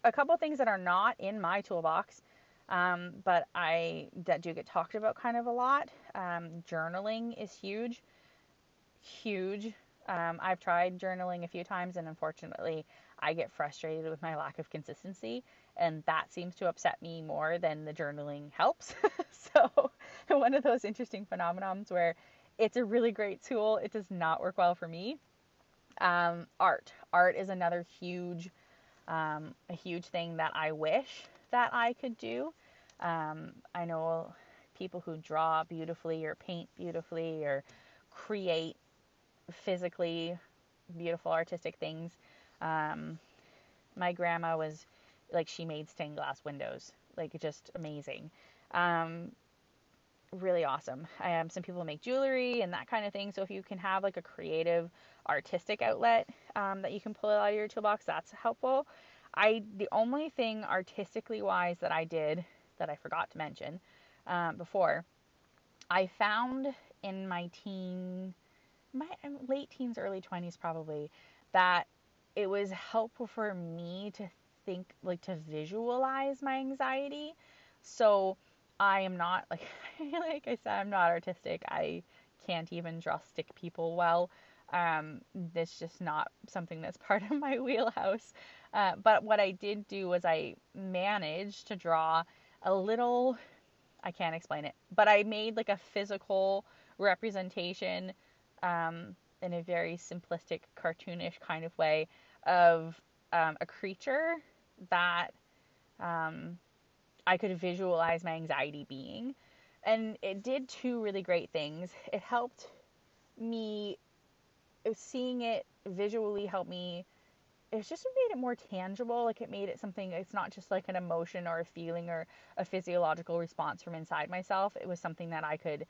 a couple of things that are not in my toolbox, um, but I that do get talked about kind of a lot. Um, journaling is huge, huge. Um, I've tried journaling a few times, and unfortunately I get frustrated with my lack of consistency, and that seems to upset me more than the journaling helps. So one of those interesting phenomenons where it's a really great tool, it does not work well for me. Um, art. Art is another huge, um, a huge thing that I wish that I could do. Um, I know people who draw beautifully, or paint beautifully, or create physically beautiful artistic things. Um, my grandma was like, she made stained glass windows, like just amazing. Um, really awesome. Um, some people make jewelry and that kind of thing. So if you can have like a creative artistic outlet, um, that you can pull out of your toolbox, that's helpful. I, the only thing artistically wise that I did that I forgot to mention, um, before, I found in my teen, my late teens, early twenties, probably, that it was helpful for me to think, like to visualize my anxiety. So I am not like, like I said, I'm not artistic. I can't even draw stick people well. Um, that's just not something that's part of my wheelhouse. Uh, but what I did do was I managed to draw a little, I can't explain it, but I made like a physical representation, um, in a very simplistic, cartoonish kind of way, of um, a creature that um, I could visualize my anxiety being. And it did two really great things. It helped me, seeing it visually helped me, it just made it more tangible. Like it made it something, it's not just like an emotion or a feeling or a physiological response from inside myself. It was something that I could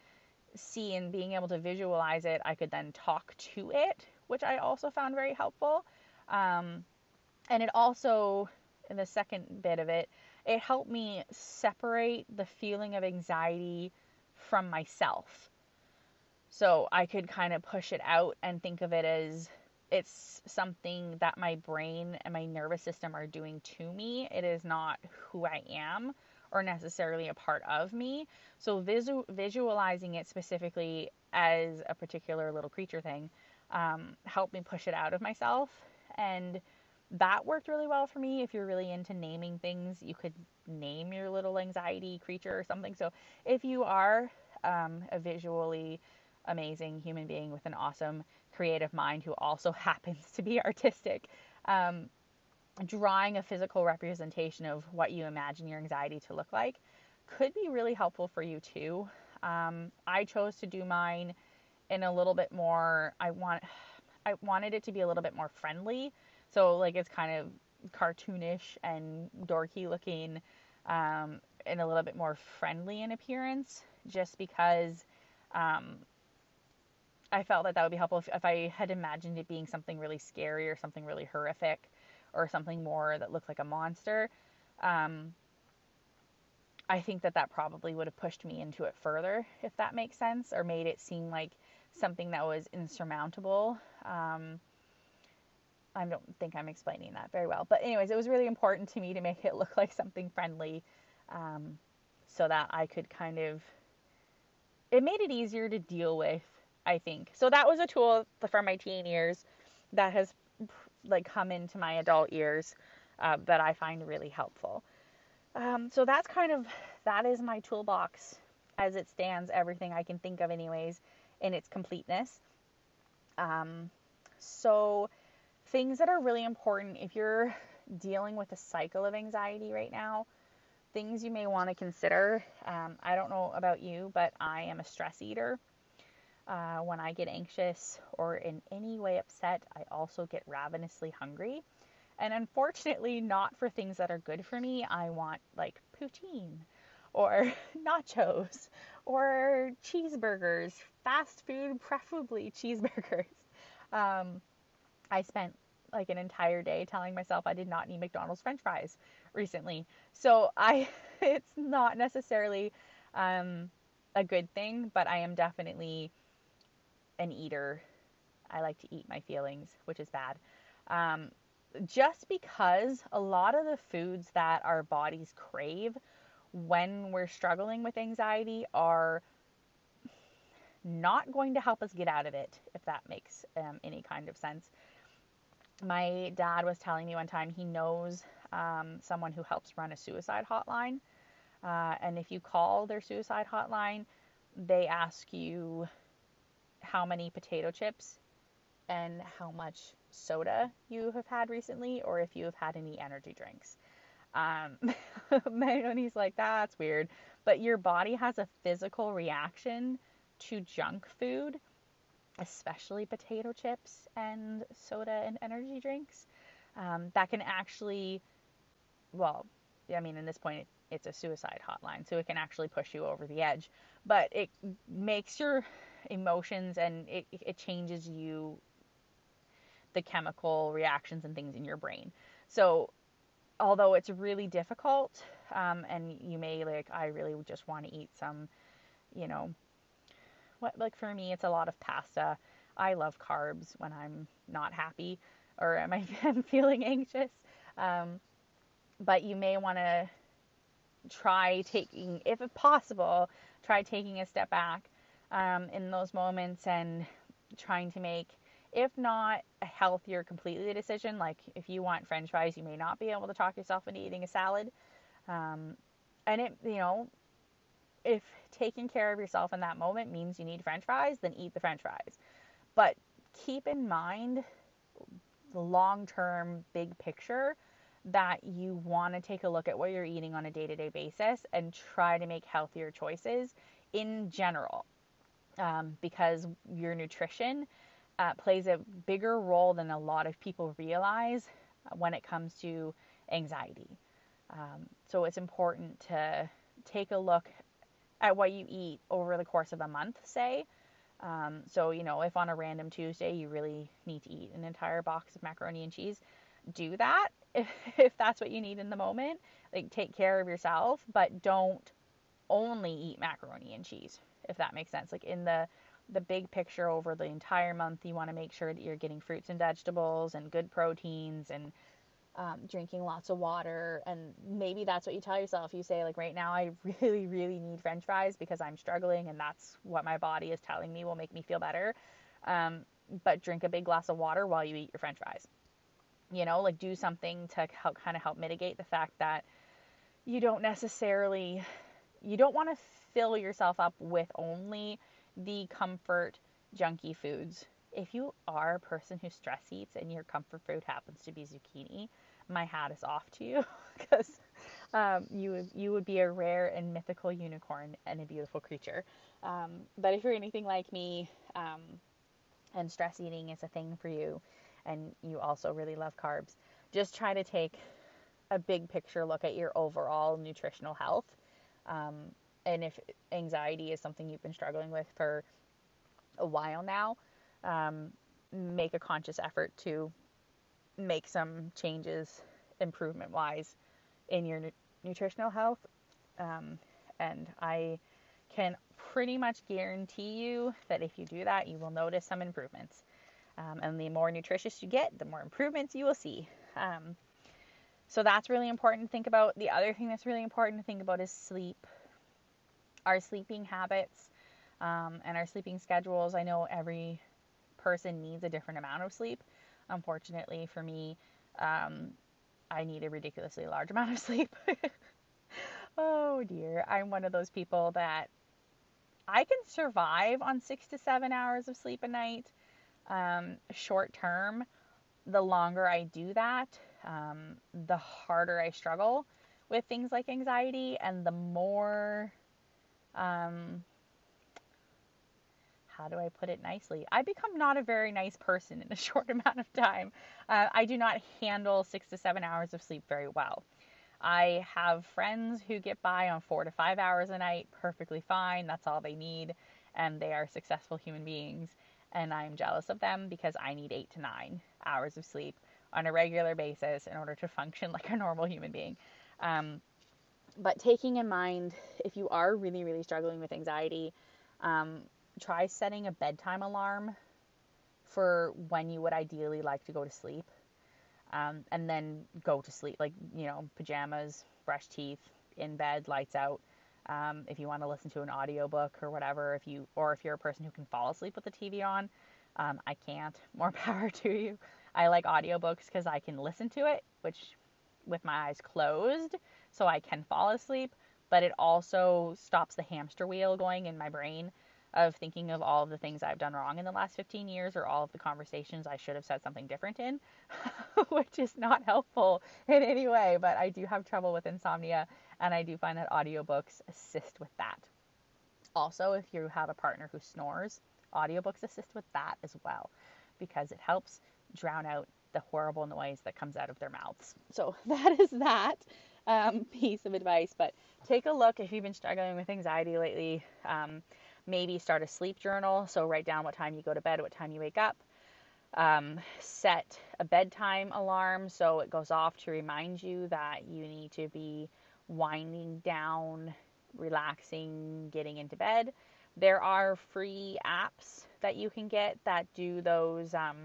see, and being able to visualize it, I could then talk to it, which I also found very helpful. Um, and it also, in the second bit of it, it helped me separate the feeling of anxiety from myself. So I could kind of push it out and think of it as it's something that my brain and my nervous system are doing to me. It is not who I am, or necessarily a part of me. So visu- visualizing it specifically as a particular little creature thing, um, helped me push it out of myself. And that worked really well for me. If you're really into naming things, you could name your little anxiety creature or something. So if you are, um, a visually amazing human being with an awesome creative mind who also happens to be artistic, um, drawing a physical representation of what you imagine your anxiety to look like could be really helpful for you too. Um, I chose to do mine in a little bit more, I want, I wanted it to be a little bit more friendly. So like it's kind of cartoonish and dorky looking, um, and a little bit more friendly in appearance, just because, um, I felt that that would be helpful if, if I had imagined it being something really scary or something really horrific, or something more that looked like a monster. Um, I think that that probably would have pushed me into it further, if that makes sense, or made it seem like something that was insurmountable. Um, I don't think I'm explaining that very well, but anyways, it was really important to me to make it look like something friendly, um, so that I could kind of it made it easier to deal with, I think. So that was a tool from my teen years that has like come into my adult years uh, that I find really helpful. Um, so that's kind of, that is my toolbox as it stands, everything I can think of anyways, in its completeness. Um, so things that are really important if you're dealing with a cycle of anxiety right now, things you may want to consider. Um, I don't know about you, but I am a stress eater. Uh, when I get anxious or in any way upset, I also get ravenously hungry. And unfortunately, not for things that are good for me. I want like poutine or nachos or cheeseburgers, fast food, preferably cheeseburgers. Um, I spent like an entire day telling myself I did not need McDonald's French fries recently. So I, it's not necessarily um, a good thing, but I am definitely an eater. I like to eat my feelings, which is bad. Um, just because a lot of the foods that our bodies crave when we're struggling with anxiety are not going to help us get out of it, if that makes um, any kind of sense. My dad was telling me one time he knows um, someone who helps run a suicide hotline. Uh, and if you call their suicide hotline, they ask you how many potato chips and how much soda you have had recently, or if you have had any energy drinks. Um, and he's like, that's weird. But your body has a physical reaction to junk food, especially potato chips and soda and energy drinks. Um, that can actually, well, I mean, at this point, it, it's a suicide hotline, so it can actually push you over the edge. But it makes your emotions and it, it changes you, the chemical reactions and things in your brain. So although it's really difficult, um, and you may like, I really just want to eat some, you know, what, like for me, it's a lot of pasta. I love carbs when I'm not happy or am I I'm feeling anxious. Um, but you may want to try taking, if possible, try taking a step back, um, in those moments and trying to make, if not a healthier, completely decision. Like if you want French fries, you may not be able to talk yourself into eating a salad. Um, and it, you know, if taking care of yourself in that moment means you need French fries, then eat the French fries. But keep in mind the long-term big picture that you want to take a look at what you're eating on a day-to-day basis and try to make healthier choices in general, um, because your nutrition uh, plays a bigger role than a lot of people realize when it comes to anxiety. Um, so it's important to take a look at what you eat over the course of a month, say. Um, so, you know, if on a random Tuesday you really need to eat an entire box of macaroni and cheese, do that if, if that's what you need in the moment. Like, take care of yourself, but don't only eat macaroni and cheese, if that makes sense. Like, in the, the big picture over the entire month, you want to make sure that you're getting fruits and vegetables and good proteins and Um, drinking lots of water. And maybe that's what you tell yourself. You say like, right now I really, really need French fries because I'm struggling and that's what my body is telling me will make me feel better. Um, but drink a big glass of water while you eat your French fries, you know, like do something to help kind of help mitigate the fact that you don't necessarily, you don't want to fill yourself up with only the comfort junky foods. If you are a person who stress eats and your comfort food happens to be zucchini, my hat is off to you because um, you would, you would be a rare and mythical unicorn and a beautiful creature. Um, but if you're anything like me, um, and stress eating is a thing for you, and you also really love carbs, just try to take a big picture look at your overall nutritional health. Um, and if anxiety is something you've been struggling with for a while now, um, make a conscious effort to make some changes improvement wise in your nu- nutritional health. Um, and I can pretty much guarantee you that if you do that, you will notice some improvements. Um, and the more nutritious you get, the more improvements you will see. Um, so that's really important to think about. The other thing that's really important to think about is sleep, our sleeping habits. um, and our sleeping schedules. I know every person needs a different amount of sleep. Unfortunately for me, um, I need a ridiculously large amount of sleep. Oh dear. I'm one of those people that I can survive on six to seven hours of sleep a night, um, short term. The longer I do that, um, the harder I struggle with things like anxiety, and the more, um, how do I put it nicely? I become not a very nice person in a short amount of time. Uh, I do not handle six to seven hours of sleep very well. I have friends who get by on four to five hours a night, perfectly fine. That's all they need. And they are successful human beings. And I'm jealous of them because I need eight to nine hours of sleep on a regular basis in order to function like a normal human being. Um, but taking in mind, if you are really, really struggling with anxiety, um, try setting a bedtime alarm for when you would ideally like to go to sleep. Um, and then go to sleep, like, you know, pajamas, brush teeth, in bed, lights out. Um, if you want to listen to an audiobook or whatever, if you, or if you're a person who can fall asleep with the T V on, um, I can't, more power to you. I like audiobooks cause I can listen to it, which with my eyes closed, so I can fall asleep, but it also stops the hamster wheel going in my brain of thinking of all of the things I've done wrong in the last fifteen years, or all of the conversations I should have said something different in, which is not helpful in any way. But I do have trouble with insomnia, and I do find that audiobooks assist with that. Also, if you have a partner who snores, audiobooks assist with that as well, because it helps drown out the horrible noise that comes out of their mouths. So that is that um, piece of advice. But take a look if you've been struggling with anxiety lately. Um, Maybe start a sleep journal. So write down what time you go to bed, what time you wake up. Um, set a bedtime alarm so it goes off to remind you that you need to be winding down, relaxing, getting into bed. There are free apps that you can get that do those um,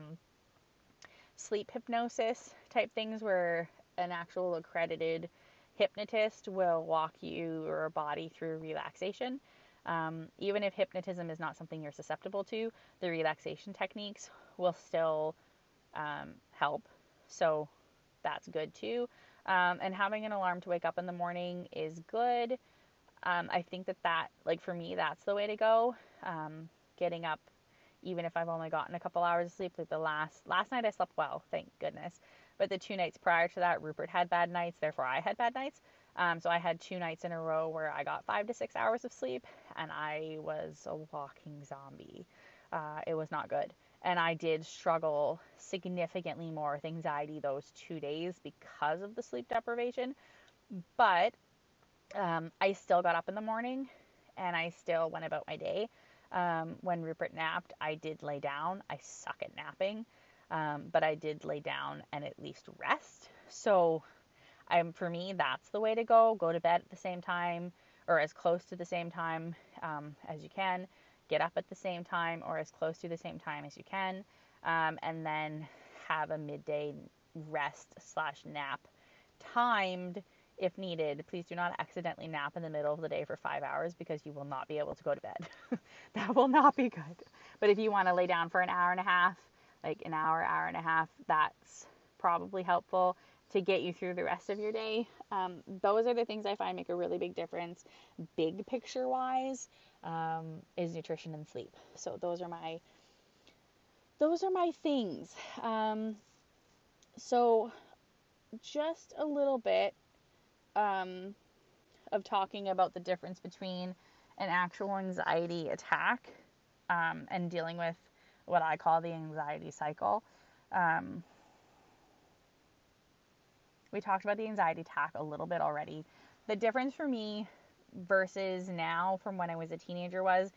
sleep hypnosis type things, where an actual accredited hypnotist will walk you or your body through relaxation. Um, even if hypnotism is not something you're susceptible to, the relaxation techniques will still, um, help. So that's good too. Um, and having an alarm to wake up in the morning is good. Um, I think that that, like for me, that's the way to go. Um, getting up, even if I've only gotten a couple hours of sleep, like the last, last night I slept well, thank goodness. But the two nights prior to that, Rupert had bad nights, therefore I had bad nights. Um, so I had two nights in a row where I got five to six hours of sleep, and I was a walking zombie. Uh, it was not good. And I did struggle significantly more with anxiety those two days because of the sleep deprivation. But um, I still got up in the morning, and I still went about my day. Um, when Rupert napped, I did lay down. I suck at napping, um, but I did lay down and at least rest. So... Um, for me, that's the way to go. Go to bed at the same time, or as close to the same time um, as you can. Get up at the same time, or as close to the same time as you can. Um, and then have a midday rest slash nap timed if needed. Please do not accidentally nap in the middle of the day for five hours because you will not be able to go to bed. That will not be good. But if you want to lay down for an hour and a half, like an hour, hour and a half, that's probably helpful to get you through the rest of your day. Um, those are the things I find make a really big difference, big picture wise, um, is nutrition and sleep. So those are my, those are my things. Um, so just a little bit, um, of talking about the difference between an actual anxiety attack, um, and dealing with what I call the anxiety cycle. Um, We talked about the anxiety attack a little bit already. The difference for me versus now from when I was a teenager was,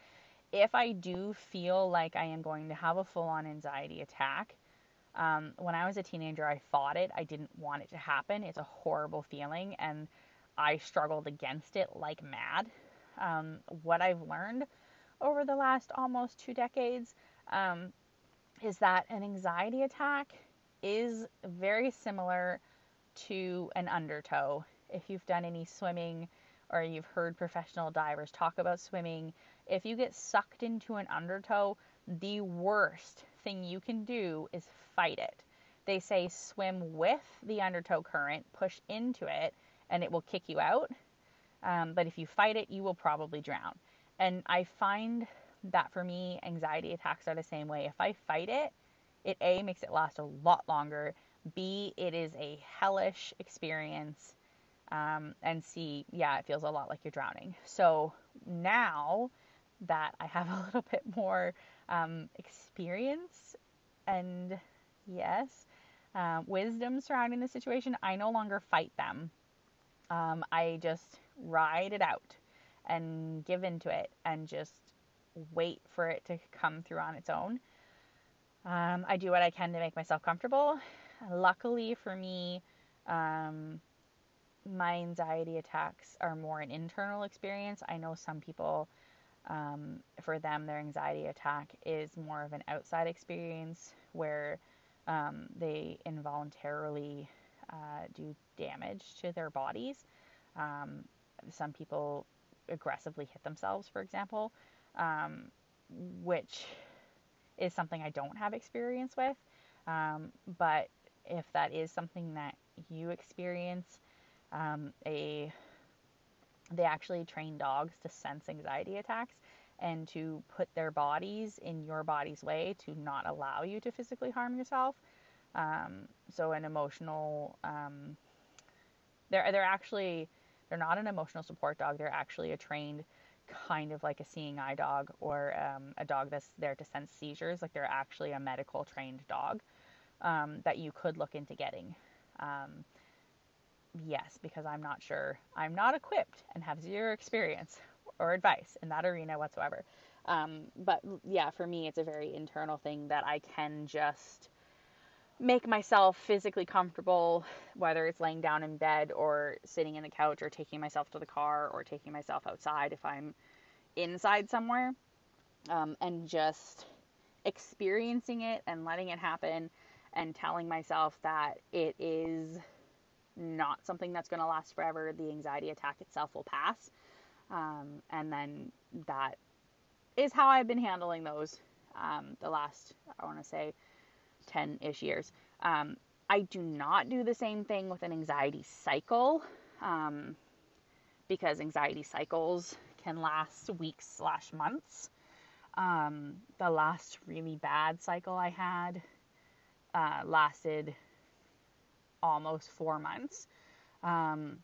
if I do feel like I am going to have a full-on anxiety attack, um, when I was a teenager, I fought it. I didn't want it to happen. It's a horrible feeling, and I struggled against it like mad. Um, what I've learned over the last almost two decades um, is that an anxiety attack is very similar to an undertow. If you've done any swimming, or you've heard professional divers talk about swimming, If you get sucked into an undertow, the worst thing you can do is fight it. They say swim with the undertow current, push into it, and it will kick you out. Um, but if you fight it, you will probably drown. And I find that for me, anxiety attacks are the same way. If I fight it, it A, makes it last a lot longer. B, it is a hellish experience. Um, and C, yeah, it feels a lot like you're drowning. So now that I have a little bit more um, experience and yes, uh, wisdom surrounding the situation, I no longer fight them. Um, I just ride it out and give into it and just wait for it to come through on its own. Um, I do what I can to make myself comfortable. Luckily for me, um, my anxiety attacks are more an internal experience. I know some people, um, for them, their anxiety attack is more of an outside experience where um, they involuntarily uh, do damage to their bodies. Um, some people aggressively hit themselves, for example, um, which is something I don't have experience with. Um, but if that is something that you experience, um, a, they actually train dogs to sense anxiety attacks and to put their bodies in your body's way to not allow you to physically harm yourself. Um, so an emotional, um, they're, they're actually, they're not an emotional support dog. They're actually a trained kind of like a seeing eye dog or um, a dog that's there to sense seizures. Like they're actually a medical trained dog um, that you could look into getting. Um, yes, because I'm not sure. I'm not equipped and have zero experience or advice in that arena whatsoever. Um, but yeah, for me, it's a very internal thing that I can just make myself physically comfortable, whether it's laying down in bed or sitting in the couch or taking myself to the car or taking myself outside if I'm inside somewhere, um, and just experiencing it and letting it happen and telling myself that it is not something that's going to last forever. The anxiety attack itself will pass. Um, and then that is how I've been handling those um, the last, I want to say, ten-ish years. Um, I do not do the same thing with an anxiety cycle, um, because anxiety cycles can last weeks slash months. Um, the last really bad cycle I had, uh, lasted almost four months. Um,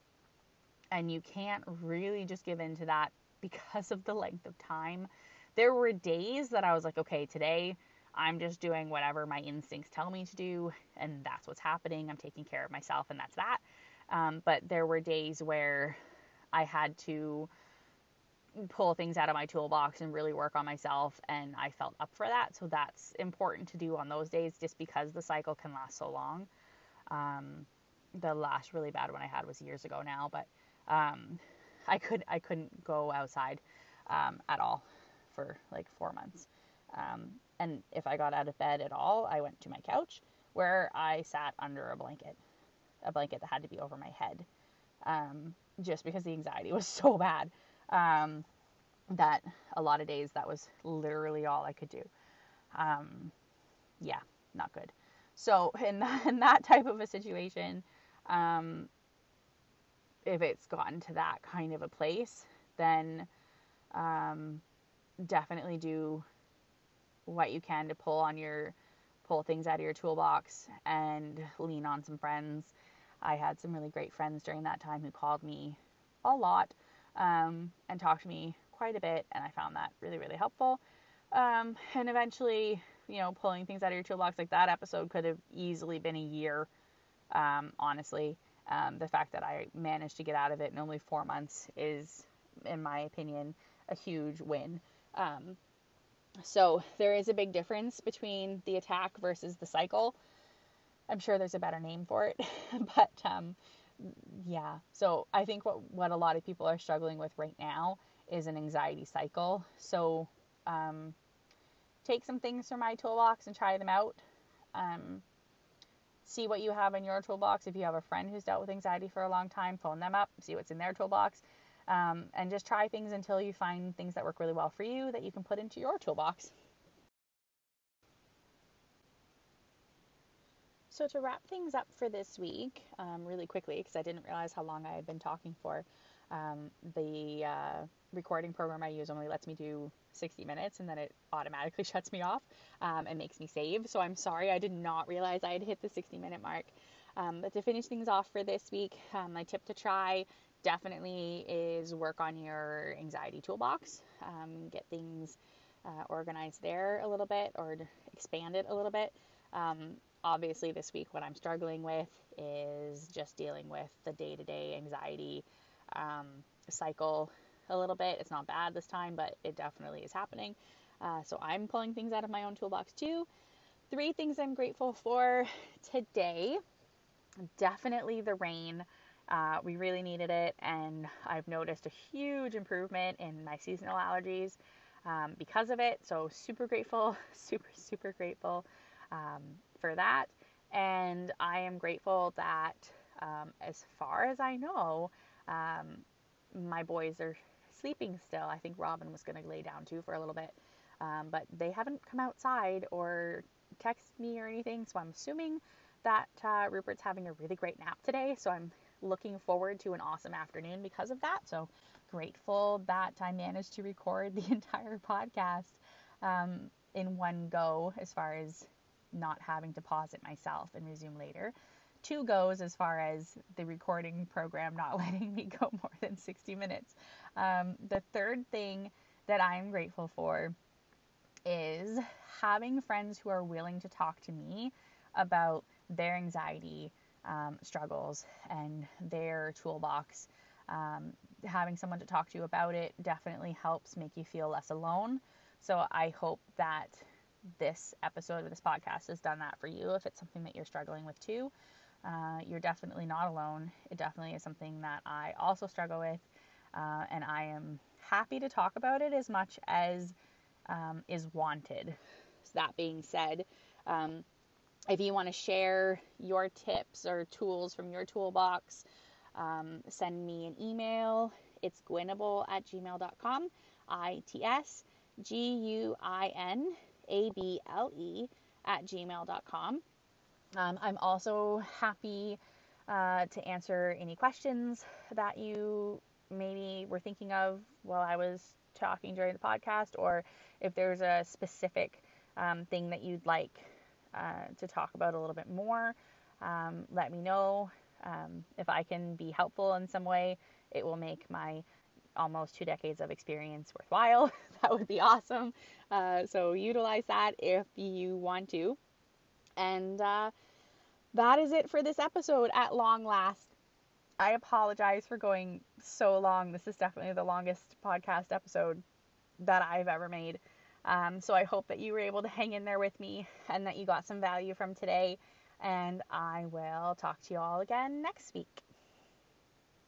and you can't really just give in to that because of the length of time. There were days that I was like, okay, today I'm just doing whatever my instincts tell me to do, and that's what's happening. I'm taking care of myself, and that's that. Um, but there were days where I had to pull things out of my toolbox and really work on myself, and I felt up for that. So that's important to do on those days just because the cycle can last so long. Um, the last really bad one I had was years ago now, but um, I, could, I couldn't go outside um, at all for like four months. Um, and if I got out of bed at all, I went to my couch where I sat under a blanket, a blanket that had to be over my head. Um, just because the anxiety was so bad, um, that a lot of days that was literally all I could do. Um, yeah, not good. So in that, in that type of a situation, um, if it's gotten to that kind of a place, then, um, definitely do what you can to pull on your, pull things out of your toolbox and lean on some friends. I had some really great friends during that time who called me a lot, um, and talked to me quite a bit. And I found that really, really helpful. Um, and eventually, you know, pulling things out of your toolbox, like that episode could have easily been a year. Um, honestly, um, the fact that I managed to get out of it in only four months is, in my opinion, a huge win. Um, So there is a big difference between the attack versus the cycle. I'm sure there's a better name for it, but, um, yeah. So I think what, what a lot of people are struggling with right now is an anxiety cycle. So, um, take some things from my toolbox and try them out. Um, see what you have in your toolbox. If you have a friend who's dealt with anxiety for a long time, phone them up, see what's in their toolbox. Um, and just try things until you find things that work really well for you that you can put into your toolbox. So to wrap things up for this week, um, really quickly, because I didn't realize how long I had been talking for, um, the uh, recording program I use only lets me do sixty minutes, and then it automatically shuts me off um, and makes me save. So I'm sorry, I did not realize I had hit the sixty minute mark. Um, but to finish things off for this week, um, my tip to try definitely is work on your anxiety toolbox, um, get things uh, organized there a little bit or expand it a little bit. Um, Obviously, this week, what I'm struggling with is just dealing with the day-to-day anxiety um, cycle a little bit. It's not bad this time, but it definitely is happening. Uh, so I'm pulling things out of my own toolbox too. Three things I'm grateful for today. Definitely the rain. Uh, we really needed it, and I've noticed a huge improvement in my seasonal allergies um, because of it. So super grateful, super, super grateful. Um, for that. And I am grateful that, um, as far as I know, um, my boys are sleeping still. I think Robin was going to lay down too for a little bit. Um, but they haven't come outside or text me or anything. So I'm assuming that, uh, Rupert's having a really great nap today. So I'm looking forward to an awesome afternoon because of that. So grateful that I managed to record the entire podcast, um, in one go, as far as not having to pause it myself and resume later. Two goes as far as the recording program not letting me go more than sixty minutes. Um, the third thing that I'm grateful for is having friends who are willing to talk to me about their anxiety um, struggles and their toolbox. Um, having someone to talk to about it definitely helps make you feel less alone. So I hope that this episode of this podcast has done that for you. If it's something that you're struggling with too, uh, you're definitely not alone. It definitely is something that I also struggle with. Uh, and I am happy to talk about it as much as, um, is wanted. So that being said, um, if you want to share your tips or tools from your toolbox, um, send me an email. It's Gwinnable at gmail dot com. I T S G U I N A B L E at gmail dot com. Um, I'm also happy uh, to answer any questions that you maybe were thinking of while I was talking during the podcast, or if there's a specific um, thing that you'd like uh, to talk about a little bit more, um, let me know. Um, if I can be helpful in some way, it will make my almost two decades of experience worthwhile. That would be awesome. Uh, so utilize that if you want to. And uh, that is it for this episode at long last. I apologize for going so long. This is definitely the longest podcast episode that I've ever made. Um, so I hope that you were able to hang in there with me and that you got some value from today. And I will talk to you all again next week.